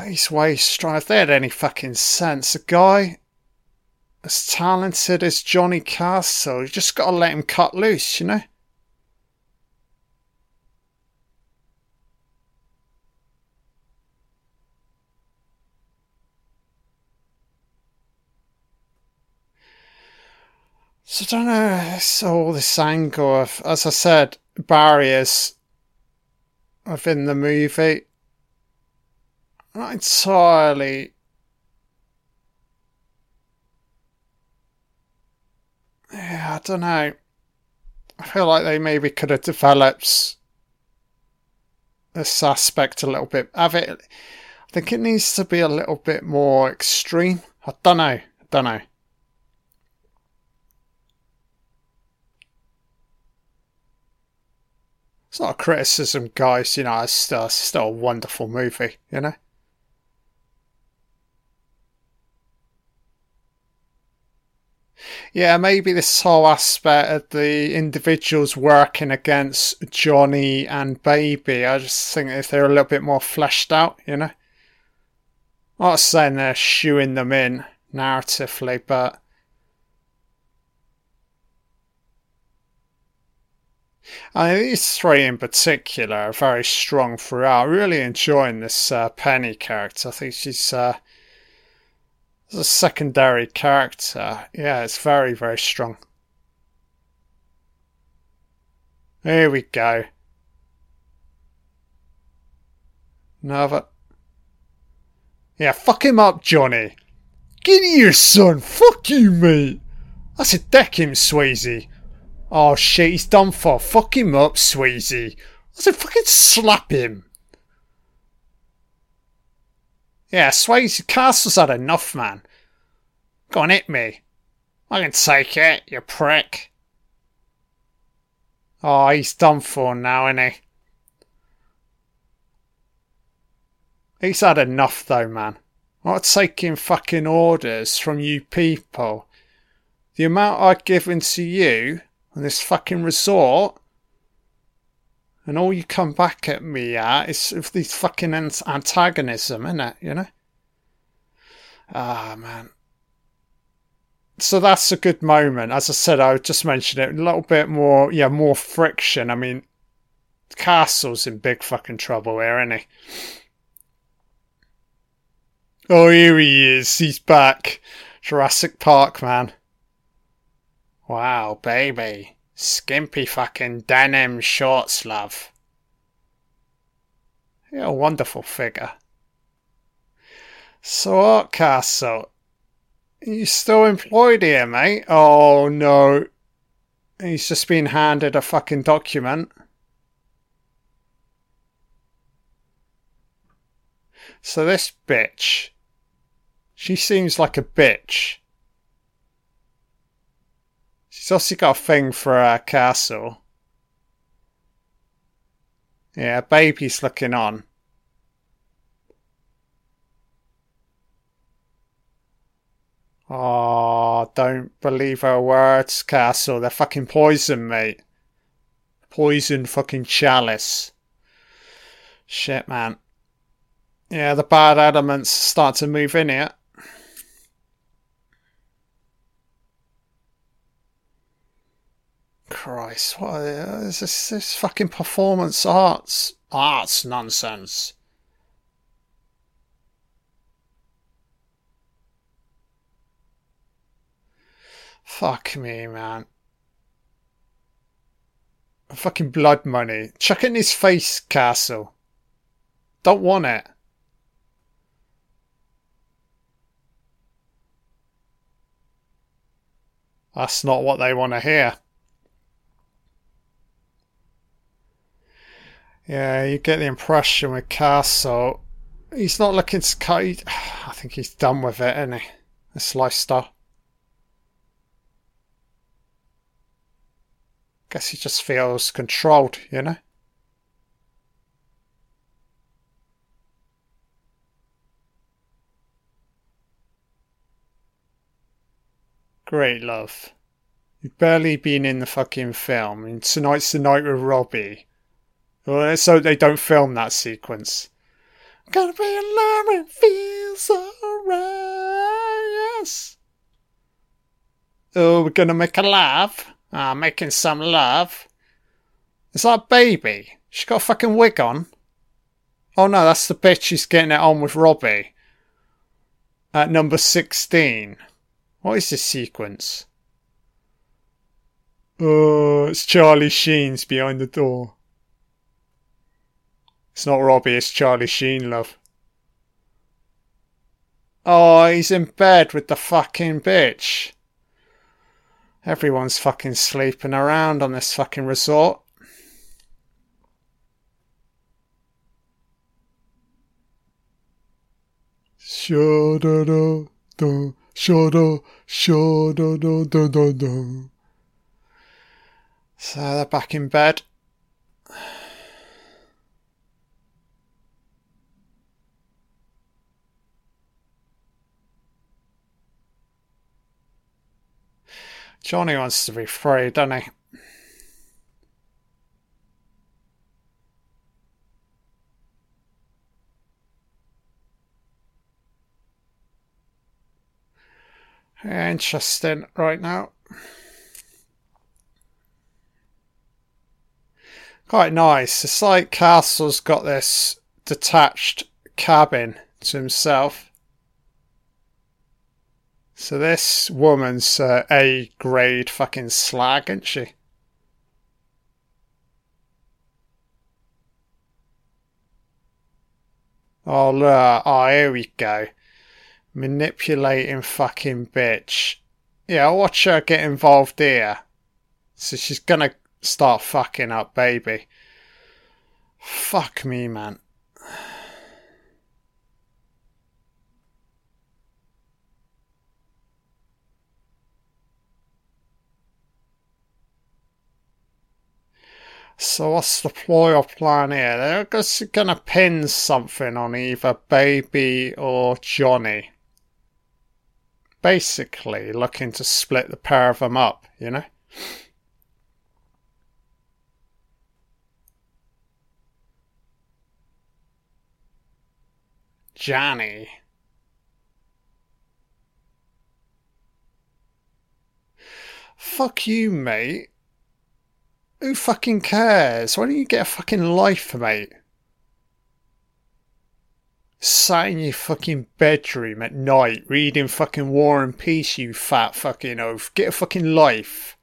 He's way strong. If they had any fucking sense, a guy as talented as Johnny Castle, you just gotta let him cut loose, you know. So I don't know, it's all this angle of, as I said, barriers within the movie. Not entirely... Yeah, I don't know. I feel like they maybe could have developed this aspect a little bit. I think it needs to be a little bit more extreme. I don't know. It's not a criticism, guys, you know, it's still a wonderful movie, you know? Yeah, maybe this whole aspect of the individuals working against Johnny and Baby, I just think if they're a little bit more fleshed out, you know? I'm not saying they're shooing them in narratively, but... I mean, these three in particular are very strong throughout. Really enjoying this Penny character. I think she's a secondary character. Yeah, it's very, very strong. Here we go. Another. Yeah, fuck him up, Johnny. Get here, son. Fuck you, mate. That's a deck him, Swayze. Oh shit, he's done for. Fuck him up, Swayze. I said fucking slap him. Yeah, Swayze, Castle's had enough, man. Go on, hit me. I can take it, you prick. Oh, he's done for now, isn't he? He's had enough though, man. not taking fucking orders from you people. The amount I've given to you on this fucking resort, and all you come back at me at is this fucking antagonism, innit, you know? Ah, man. So that's a good moment. As I said, I would just mention it. A little bit more, yeah, more friction. I mean, Castle's in big fucking trouble here, isn't he? Oh, here he is. He's back. Jurassic Park, man. Wow, baby. Skimpy fucking denim shorts, love. Yeah, a wonderful figure. So what, Castle? You still employed here, mate? Oh, no. He's just been handed a fucking document. So this bitch. She seems like a bitch. She's also got a thing for our Castle. Yeah, Baby's looking on. Oh, don't believe her words, Castle. They're fucking poison, mate. Poison fucking chalice. Shit, man. Yeah, the bad elements start to move in here. Christ, what is this? This fucking performance arts nonsense. Fuck me, man. Fucking blood money. Chuck it in his face, Castle. Don't want it. That's not what they want to hear. Yeah, you get the impression with Castle, he's not looking to cut. I think he's done with it, isn't he? This lifestyle. Guess he just feels controlled, you know? Great, love. You've barely been in the fucking film, and tonight's the night with Robbie. Well, let's hope they don't film that sequence. I'm gonna be alone and feel so right, yes. Oh, we're gonna make a laugh. Ah, making some love. It's like Baby. She's got a fucking wig on. Oh no, that's the bitch she's getting it on with Robbie. At number 16. What is this sequence? Oh, it's Charlie Sheen's behind the door. It's not Robbie, it's Charlie Sheen, love. Oh, he's in bed with the fucking bitch. Everyone's fucking sleeping around on this fucking resort. Sha da da da, sha da da da da da. So they're back in bed. Johnny wants to be free, doesn't he? Interesting right now. Quite nice. It's like Castle's got this detached cabin to himself. So this woman's A-grade fucking slag, isn't she? Oh, look. Oh, here we go. Manipulating fucking bitch. Yeah, watch her get involved here. So she's gonna start fucking up, Baby. Fuck me, man. So what's the ploy or plan here? They're going to pin something on either Baby or Johnny. Basically looking to split the pair of them up, you know? Johnny. Fuck you, mate. Who fucking cares? Why don't you get a fucking life, mate? Sat in your fucking bedroom at night reading fucking War and Peace, you fat fucking oaf. Get a fucking life.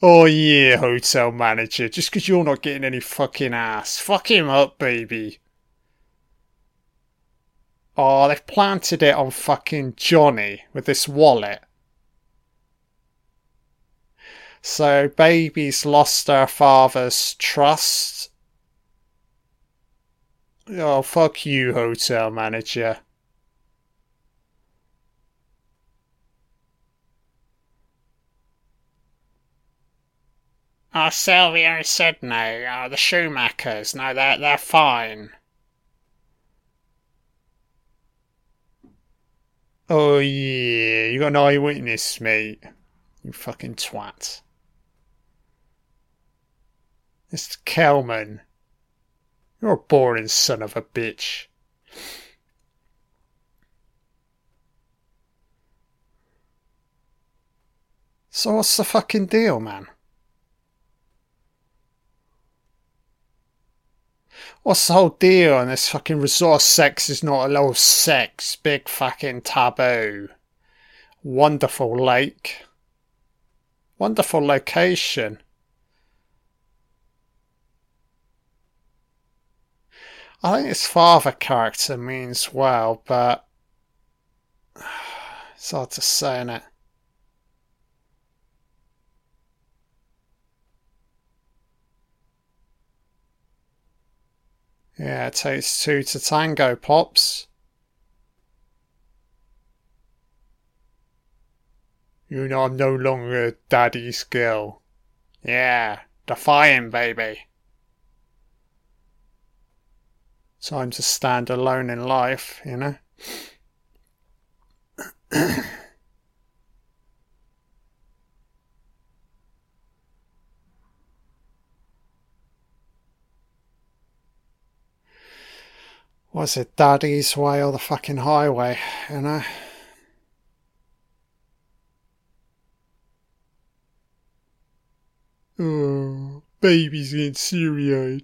Oh yeah, hotel manager. Just because you're not getting any fucking ass. Fuck him up, baby. Oh, they've planted it on fucking Johnny with this wallet. So Baby's lost her father's trust. Oh, fuck you, hotel manager. Oh, Sylvia and Sydney, oh, the Schumachers, no, they're fine. Oh, yeah, you got an eyewitness, mate. You fucking twat. Mr. Kelman. You're a boring son of a bitch. So what's the fucking deal, man? What's the whole deal on this fucking resort? Sex is not allowed sex. Big fucking taboo. Wonderful lake. Wonderful location. I think his father character means well, but it's hard to say, isn't it? Yeah, it takes two to tango, Pops. You know I'm no longer daddy's girl. Yeah, defy him, baby. Time to stand alone in life, you know? What's it, daddy's way or the fucking highway, you know? Oh, baby's getting serious.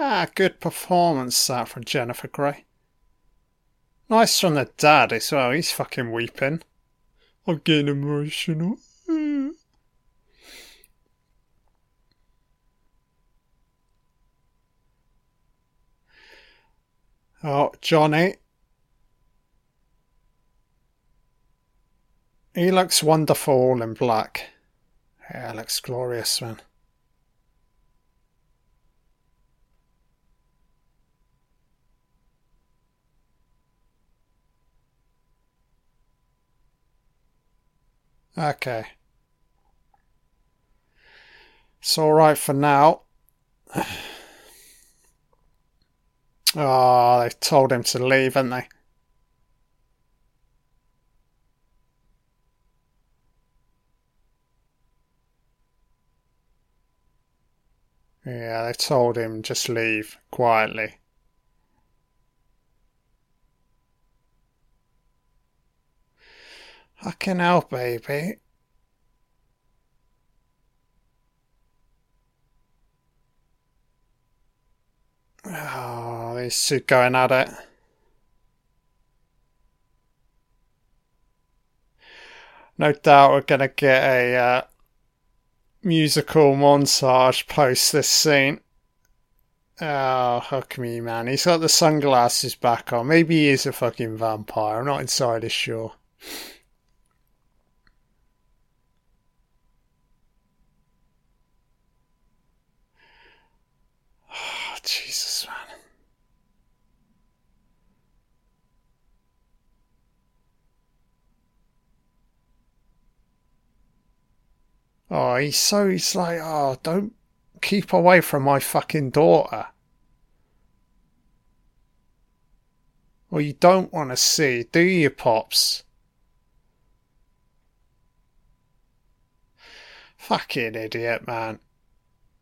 Ah, good performance that from Jennifer Grey. Nice from the dad as well, he's fucking weeping. I'm getting emotional. Oh, Johnny. He looks wonderful all in black. Yeah, looks glorious, man. Okay. It's alright for now. Oh, they told him to leave, haven't they? Yeah, they told him just leave quietly. Fucking hell, baby. Oh, these two going at it. No doubt we're going to get a musical montage post this scene. Oh, hook me, man. He's got the sunglasses back on. Maybe he is a fucking vampire. I'm not entirely sure. Jesus, man. Oh, he's like, oh, don't keep away from my fucking daughter. Well, you don't want to see, do you, Pops? Fucking idiot, man.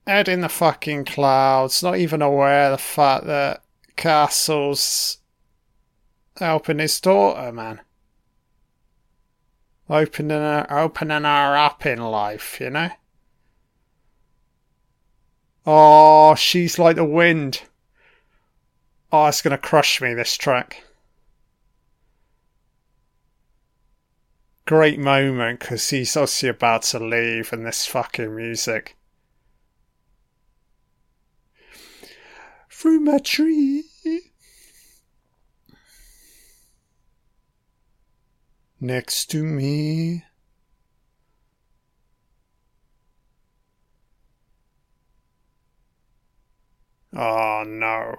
Head in the fucking clouds, not even aware of the fact that Castle's helping his daughter, man. Opening her up in life, you know? Oh, she's like the wind. Oh, it's going to crush me, this track. Great moment, because he's obviously about to leave and this fucking music. Through my tree. Next to me. Oh, no.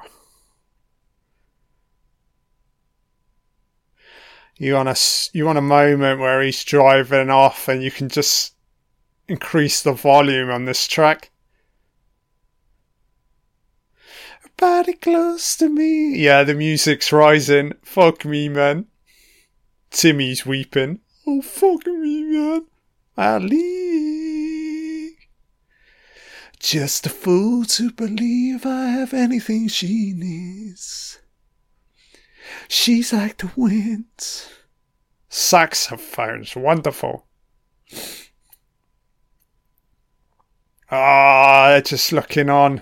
You want a moment where he's driving off and you can just increase the volume on this track. Body close to me. Yeah, the music's rising. Fuck me, man. Timmy's weeping. Oh, fuck me, man. Ali. Just a fool to believe I have anything she needs. She's like the wind. Saxophones, wonderful. Ah, they're just looking on.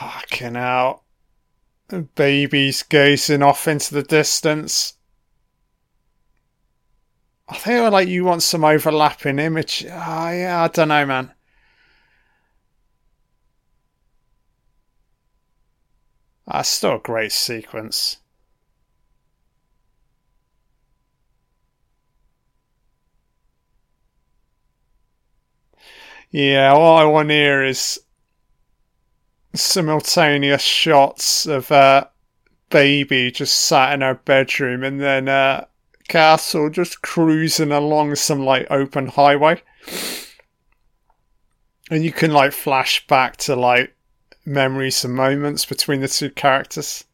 Fucking hell. Baby's gazing off into the distance. I think I like you want some overlapping image. Ah, yeah, I don't know, man. That's still a great sequence. Yeah, all I want here is simultaneous shots of Baby just sat in her bedroom and then Castle just cruising along some like open highway. And you can like flash back to like memories and moments between the two characters.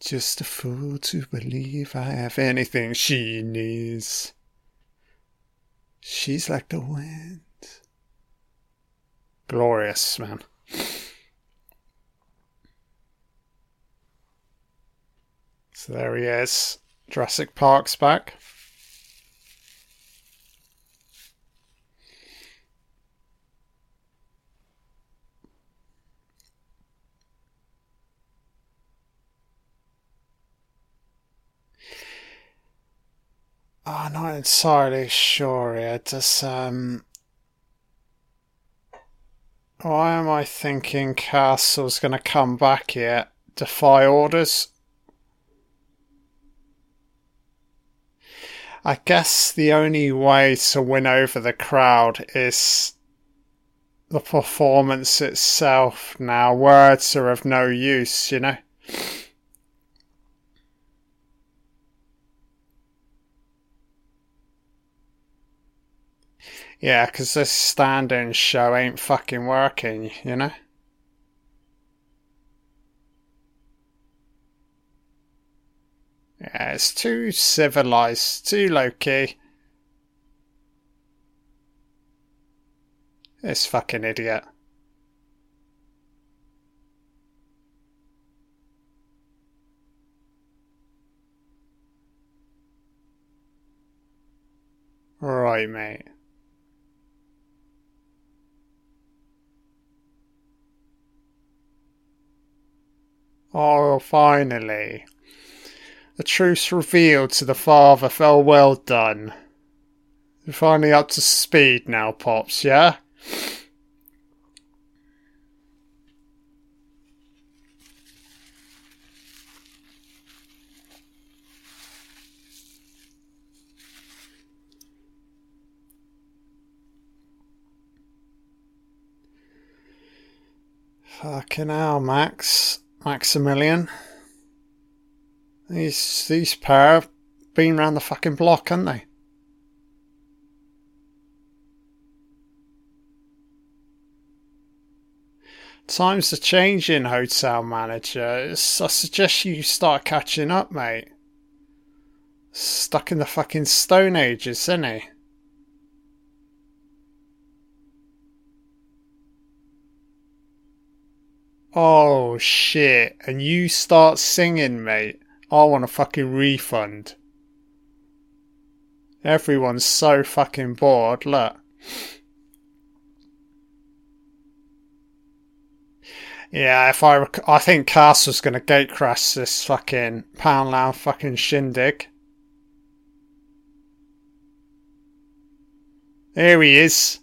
Just a fool to believe I have anything she needs. She's like the wind. Glorious, man. So there he is. Jurassic Park's back. I'm not entirely sure here. Does, why am I thinking Castle's going to come back here? Defy orders? I guess the only way to win over the crowd is the performance itself now. Words are of no use, you know? Yeah, because this stand-in show ain't fucking working, you know? Yeah, it's too civilized, too low-key. This fucking idiot. Right, mate. Oh, finally. The truth revealed to the father. Fell well done. You're finally up to speed now, Pops, yeah? Fucking hell, Max. Maximilian. These pair have been round the fucking block, haven't they? Times are changing, hotel manager. I suggest you start catching up, mate. Stuck in the fucking Stone Ages, isn't he? Oh, shit. And you start singing, mate. I want a fucking refund. Everyone's so fucking bored, look. Yeah, I think Castle's going to gatecrash this fucking Poundland fucking shindig. Here he is.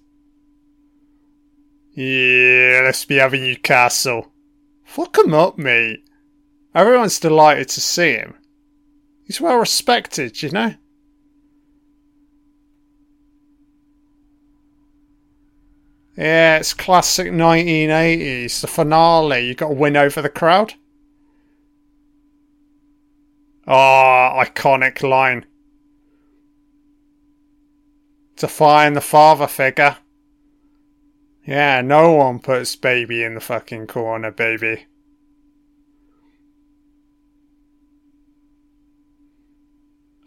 Yeah, let's be having you, Castle. Fuck him up, mate. Everyone's delighted to see him. He's well respected, you know? Yeah, it's classic 1980s, the finale. You got to win over the crowd. Ah, oh, iconic line. Defying the father figure. Yeah, no one puts baby in the fucking corner, baby.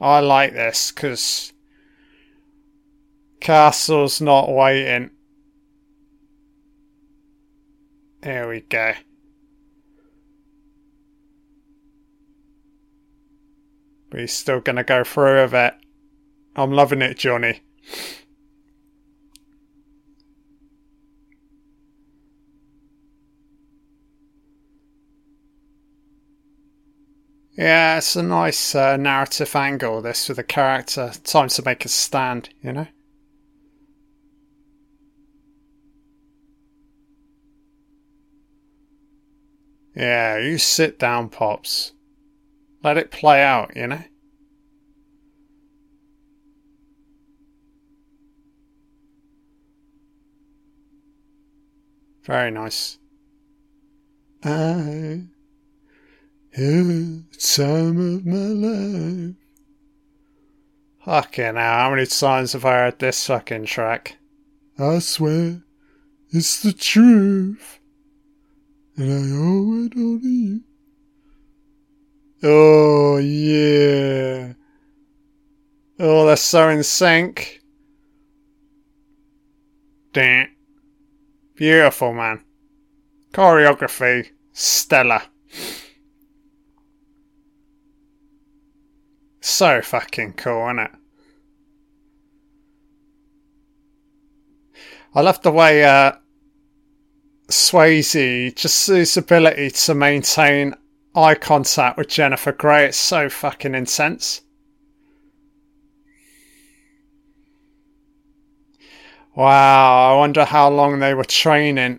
I like this, because Castle's not waiting. There we go. But he's still going to go through with it. I'm loving it, Johnny. Yeah, it's a nice narrative angle, this, with the character. Time to make a stand, you know? Yeah, you sit down, Pops. Let it play out, you know? Very nice. I have the time of my life. Fucking hell, how many times have I heard this fucking track? I swear, it's the truth. And I owe it all to you. Oh, yeah. Oh, they're so in sync. Damn. Beautiful, man. Choreography, stellar. So fucking cool, isn't it? I love the way, Swayze, just his ability to maintain eye contact with Jennifer Grey, it's so fucking intense. Wow, I wonder how long they were training.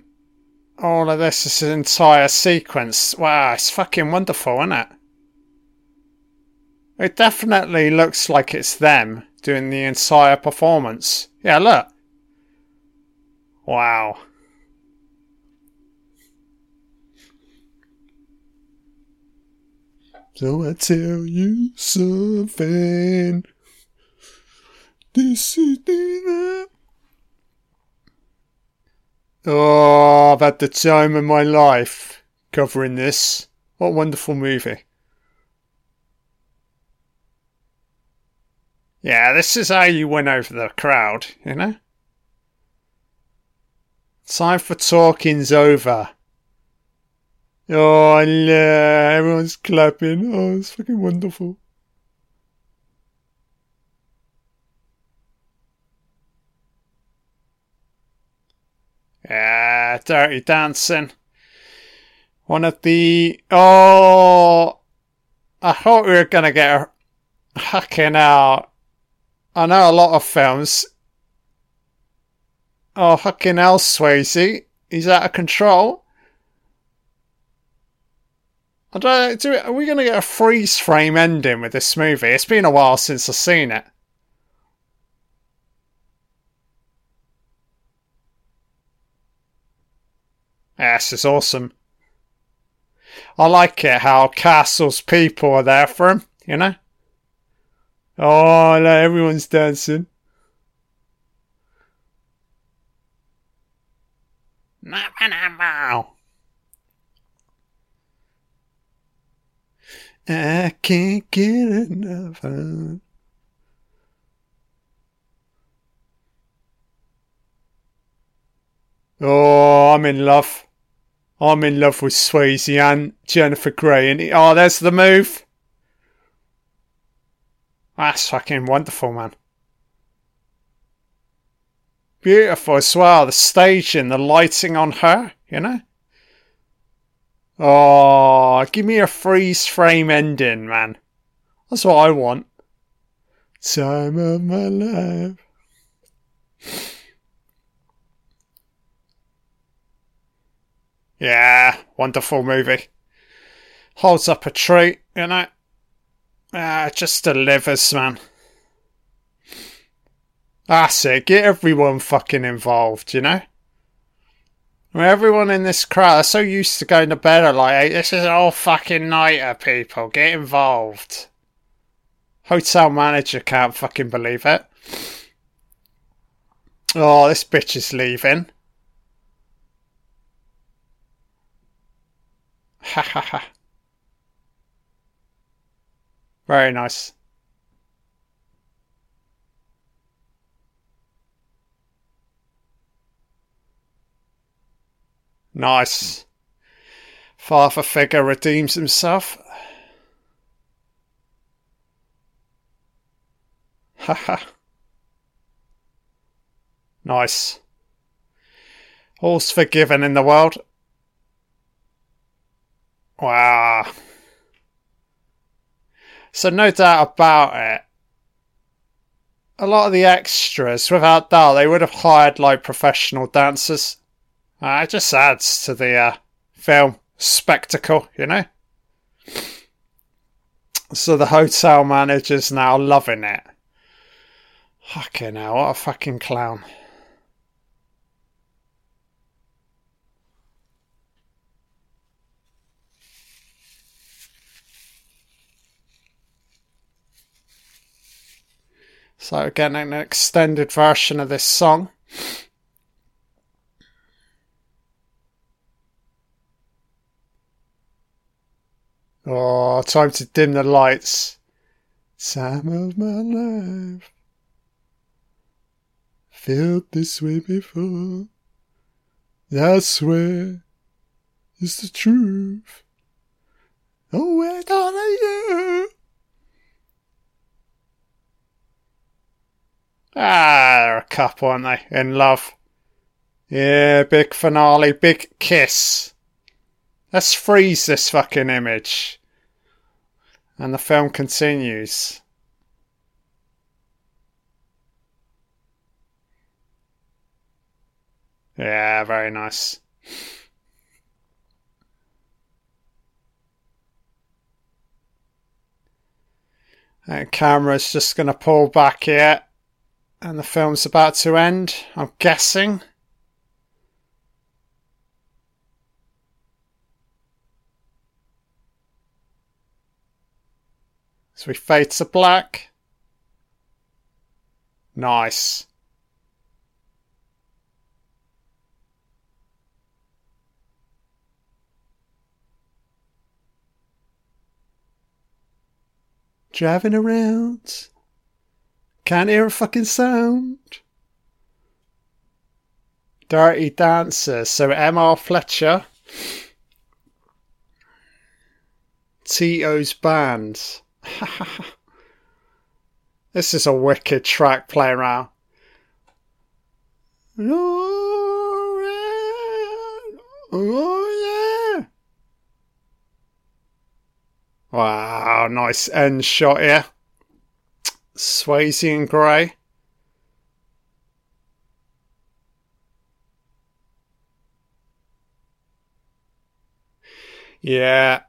All of this is an entire sequence. Wow, it's fucking wonderful, isn't it? It definitely looks like it's them doing the entire performance. Yeah, look. Wow. So I tell you something. This is the... Oh, I've had the time of my life covering this. What a wonderful movie. Yeah, this is how you win over the crowd, you know? Time for talking's over. Oh, yeah, everyone's clapping. Oh, it's fucking wonderful. Yeah, Dirty Dancing. One of the... Oh, I thought we were going to get a hacking out. I know a lot of films. Oh, fucking hell, Swayze. He's out of control. I don't know, are we going to get a freeze frame ending with this movie? It's been a while since I've seen it. Yes, it's awesome. I like it how Castle's people are there for him, you know? Oh, look, everyone's dancing. Wow. I can't get enough of. Oh, I'm in love. I'm in love with Swayze and Jennifer Grey. And oh, there's the move. That's fucking wonderful, man. Beautiful as well. The staging, the lighting on her, you know? Oh, give me a freeze frame ending, man. That's what I want. Time of my life. Yeah, wonderful movie. Holds up a treat, you know? Just delivers, man. That's it. Get everyone fucking involved, you know? I mean, everyone in this crowd are so used to going to bed at like 8. This is an all fucking nighter, people. Get involved. Hotel manager can't fucking believe it. Oh, this bitch is leaving. Ha ha ha. Very nice. Nice. Father figure redeems himself. Haha. Nice. All's forgiven in the world. Wow. So no doubt about it. A lot of the extras, without doubt, they would have hired like professional dancers. It just adds to the film spectacle, you know? So the hotel manager's now loving it. Fucking hell, what a fucking clown. So again, an extended version of this song. Oh, time to dim the lights. Time of my life. Felt this way before. I swear, it's the truth. Oh, I thought of you. They're a couple, aren't they? In love. Yeah, big finale, big kiss. Let's freeze this fucking image. And the film continues. Yeah, very nice. That camera's just going to pull back here. And the film's about to end, I'm guessing. So we fade to black. Nice. Driving around. Can't hear a fucking sound. Dirty Dancing. So M.R. Fletcher. Tito's band. This is a wicked track playing around. Oh, yeah. Wow, nice end shot here. Swayze and Grey. Yeah,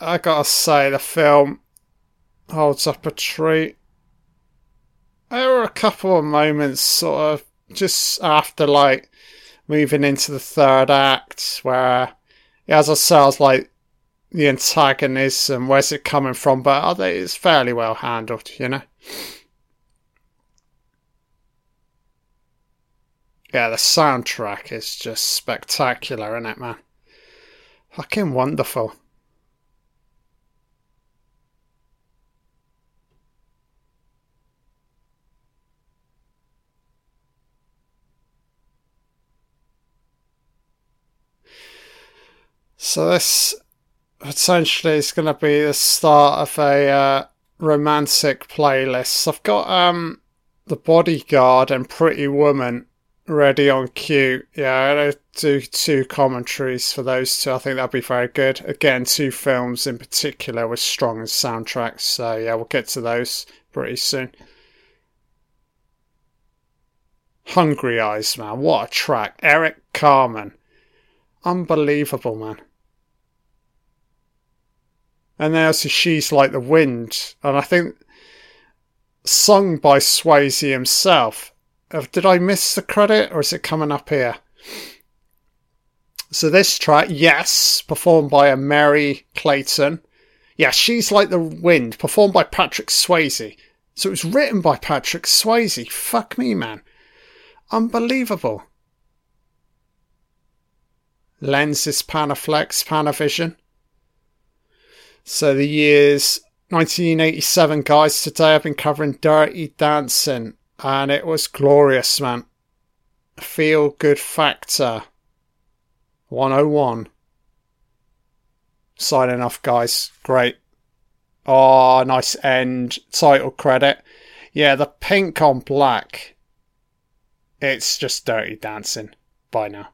I gotta say the film holds up a treat. There were a couple of moments sort of just after like moving into the third act where, as I said, I was like, the antagonism, where's it coming from? But it's fairly well handled, you know? Yeah, the soundtrack is just spectacular, isn't it, man? Fucking wonderful. So this essentially is going to be the start of a romantic playlist. I've got The Bodyguard and Pretty Woman ready on cue. Yeah, I'm going to do two commentaries for those two. I think that'll be very good. Again, two films in particular with strong soundtracks. So yeah, we'll get to those pretty soon. Hungry Eyes, man. What a track. Eric Carmen. Unbelievable, man. And then also She's Like the Wind. And I think sung by Swayze himself. Did I miss the credit or is it coming up here? So this track, yes, performed by Mary Clayton. Yeah, She's Like the Wind, performed by Patrick Swayze. So it was written by Patrick Swayze. Fuck me, man. Unbelievable. Lenses Panaflex, Panavision. So the year's 1987, guys. Today I've been covering Dirty Dancing, and it was glorious, man. Feel Good Factor 101. Signing off, guys. Great. Oh, nice end. Title credit. Yeah, the pink on black. It's just Dirty Dancing. Bye now.